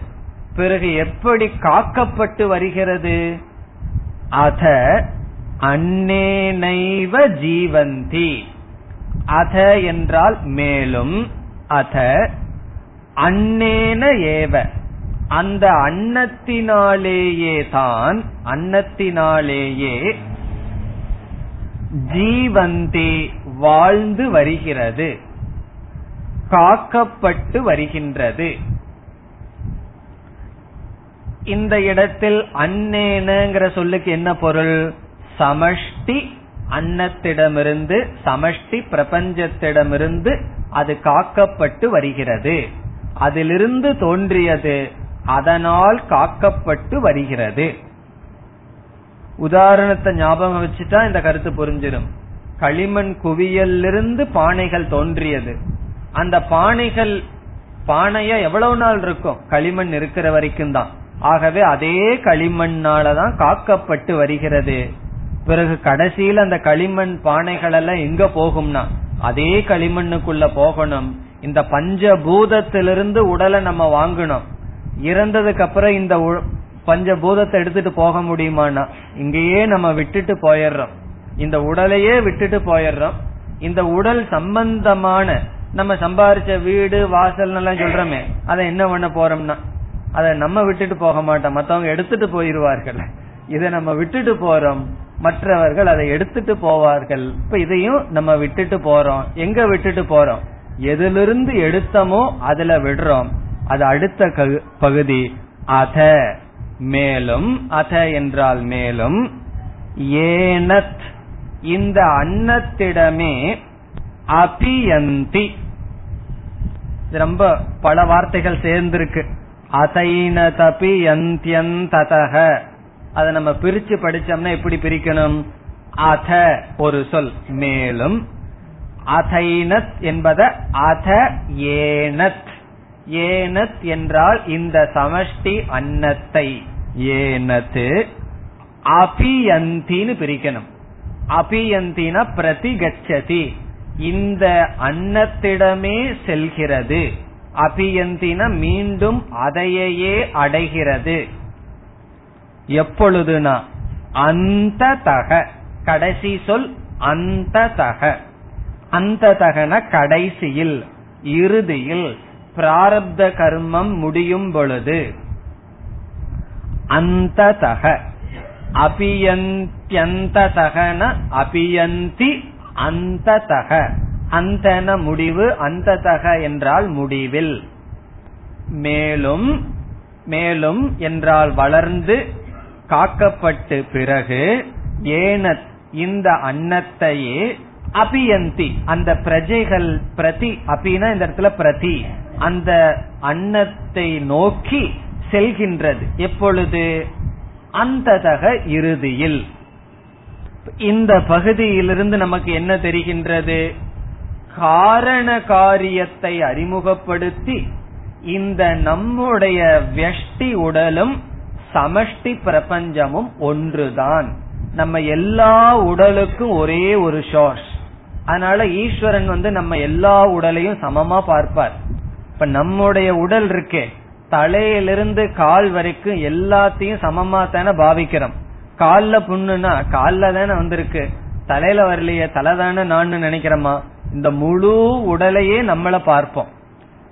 பிறகு எப்படி காக்கப்பட்டு வருகிறது? அத அன்னேனைவ ஜீவந்தி. அத என்றால் மேலும், அத அன்னேன ஏவ, அந்த அன்னத்தினாலேயே தான், அன்னத்தினாலேயே ஜீவந்தி வாழ்ந்து வருகிறது, காக்கப்பட்டு வருகின்றது. இந்த இடத்தில் அன்னேனங்கிற சொல்லுக்கு என்ன பொருள்? சமஷ்டி அன்னத்திடமிருந்து, சமஷ்டி பிரபஞ்சத்திடமிருந்து அது காக்கப்பட்டு வருகிறது, அதிலிருந்து தோன்றியது, அதனால் காக்கப்பட்டு வருகிறது. உதாரணத்தை ஞாபகம் வச்சுட்டா இந்த கருத்து புரிஞ்சிடும். களிமண் குவியலிருந்து பானைகள் தோன்றியது. அந்த பானைகள், பானையா எவ்வளவு நாள் இருக்கும்? களிமண் இருக்கிற வரைக்கும் தான். ஆகவே அதே களிமண்ணாலதான் காக்கப்பட்டு வருகிறது. பிறகு கடைசியில் அந்த களிமண் பானைகள் எல்லாம் எங்க போகும்னா அதே களிமண்ணுக்குள்ள போகணும். இந்த பஞ்சபூதத்திலிருந்து உடலை நம்ம வாங்கணும், இறந்ததுக்கு அப்புறம் இந்த பஞ்சபூதத்தை எடுத்துட்டு போக முடியுமானா இங்கேயே நம்ம விட்டுட்டு போயிடுறோம், இந்த உடலையே விட்டுட்டு போயிடுறோம். இந்த உடல் சம்பந்தமான நம்ம சம்பாரிச்ச வீடு வாசல் எல்லாம் சொல்றோமே, அதை என்ன பண்ண போறோம்னா அதை நம்ம விட்டுட்டு போக மாட்டோம், மற்றவங்க எடுத்துட்டு போயிருவார்கள். இதை நம்ம விட்டுட்டு போறோம், மற்றவர்கள் அதை எடுத்துட்டு போவார்கள். இப்ப இதையும் நம்ம விட்டுட்டு போறோம். எங்க விட்டுட்டு போறோம்? எதிலிருந்து எடுத்தமோ அதுல விடுறோம். அது அடுத்த பகுதி. அத மேலும், அத என்றால் மேலும், ஏனத் இந்த அன்னத்திடமே அபியந்தி, ரொம்ப பல வார்த்தைகள் சேர்ந்திருக்கு. அதைன தபியந்தியந்ததஹ, அத நம்ம பிரிச்சு படிச்சோம்னா எப்படி பிரிக்கணும்? அத ஒரு சொல் மேலும், அதைனத் என்பத அத ஏனத். ஏனத் என்றால் இந்த சமஷ்டி அன்னத்தை ஏனத்து அபியந்தின்னு பிரிக்கணும். அபியந்தினா பிரதிகச்சதி, இந்த அன்னத்திடமே செல்கிறது. அபியந்தின மீண்டும் அதையே அடைகிறது. எப்பொழுதுனா அந்த தக, கடைசி சொல் அந்த தக. அந்த தகன கடைசியில், இறுதியில் பிராரப்த கர்மம் முடியும் பொழுது அந்ததக அபியந்தியந்ததகன அபியந்தி அந்ததக அந்தன முடிவு, அந்ததக என்றால் முடிவில், மேலும் மேலும் என்றால் வளர்ந்து காக்கப்பட்டு பிறகு ஏன இந்த அன்னத்தையே அபியந்தி அந்த பிரஜைகள் பிரதி அபினா இந்த இடத்துல பிரதி அந்த அன்னத்தை நோக்கி செல்கின்றது. எப்பொழுது? அந்ததக இறுதியில். இந்த பகுதியிலிருந்து நமக்கு என்ன தெரிகின்றது? காரண காரியத்தை அறிமுகப்படுத்தி இந்த நம்முடைய வியஷ்டி உடலும் சமஷ்டி பிரபஞ்சமும் ஒன்றுதான். நம்ம எல்லா உடலுக்கும் ஒரே ஒரு சோர்ஸ். அதனால ஈஸ்வரன் வந்து நம்ம எல்லா உடலையும் சமமா பார்ப்பார். இப்ப நம்முடைய உடல் இருக்கே, தலையிலிருந்து கால் வரைக்கும் எல்லாத்தையும் சமமா தானே பாவிக்கிறோம். கால்ல புண்ணுன்னா கால்ல தானே வந்திருக்கு, தலையில வரலையே, தலை தானே நான் நினைக்கிறோமா? இந்த முழு உடலையே நம்மள பார்ப்போம்.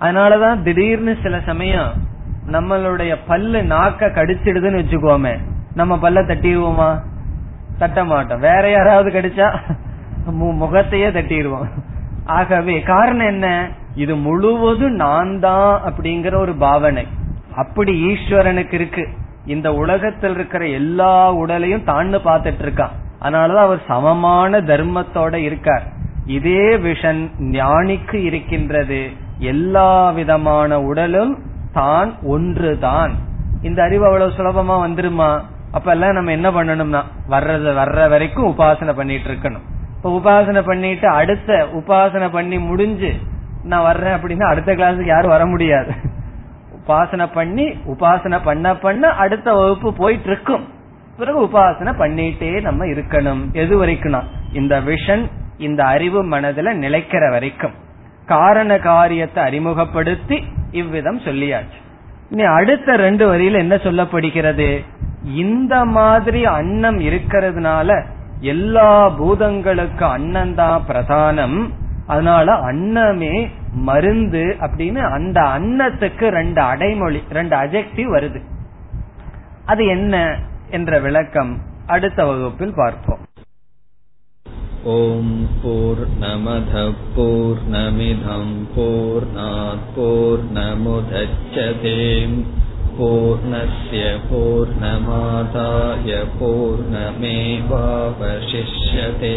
அதனாலதான் திடீர்னு சில சமயம் நம்மளுடைய பல்லு நாக்க கடிச்சிடுதுன்னு வச்சுக்கோமே, நம்ம பல்ல தட்டிடுவோமா? தட்ட மாட்டோம். வேற யாராவது கடிச்சா முகத்தையே தட்டிடுவோம். ஆகவே காரணம் என்ன? இது முழுவதும் நான் தான் அப்படிங்கிற ஒரு பாவனை. அப்படி ஈஸ்வரனுக்கு இருக்கு. இந்த உலகத்தில் இருக்கிற எல்லா உடலையும் தான்னு பாத்துட்டு இருக்கான். அதனாலதான் அவர் சமமான தர்மத்தோட இருக்கார். இதே விஷன் ஞானிக்கு இருக்கின்றது. எல்லா விதமான உடலும் தான் ஒன்றுதான். இந்த அறிவு அவ்வளவு சுலபமா வந்துருமா? அப்ப எல்லாம் நம்ம என்ன பண்ணணும்னா வர்றது வர்ற வரைக்கும் உபாசனை பண்ணிட்டு இருக்கணும். இப்ப உபாசனை பண்ணிட்டு அடுத்த உபாசனை பண்ணி முடிஞ்சு நான் வர்றேன் அப்படின்னா அடுத்த கிளாஸுக்கு யாரும் வர முடியாது. உபாசனை பண்ணி உபாசனை பண்ண பண்ண அடுத்த வகுப்பு போயிட்டு இருக்கும். பிறகு உபாசனை பண்ணிட்டே நம்ம இருக்கணும். எது வரைக்கும்? இந்த விஷன் இந்த அறிவு மனதுல நிலைக்கிற வரைக்கும். காரண காரியத்தை அறிமுகப்படுத்தி இவ்விதம் சொல்லியாச்சு. இனி அடுத்த ரெண்டு வரியில என்ன சொல்லப்படுகிறது? இந்த மாதிரி அன்னம் இருக்கிறதுனால எல்லா பூதங்களுக்கு அன்னம்தான் பிரதானம். அதனால அன்னமே மருந்து அப்படின்னு அந்த அன்னத்துக்கு ரெண்டு அடைமொழி ரெண்டு அஜெக்டிவ் வருது. அது என்ன என்ற விளக்கம் அடுத்த வகுப்பில் பார்ப்போம். ஓம் பூர்ணமத பூர்ணமிதம் பூர்ணாத் பூர்ணமுதச்யதே பூர்ணஸ்ய பூர்ணமாதாய பூர்ணமேவாவசிஷ்யதே.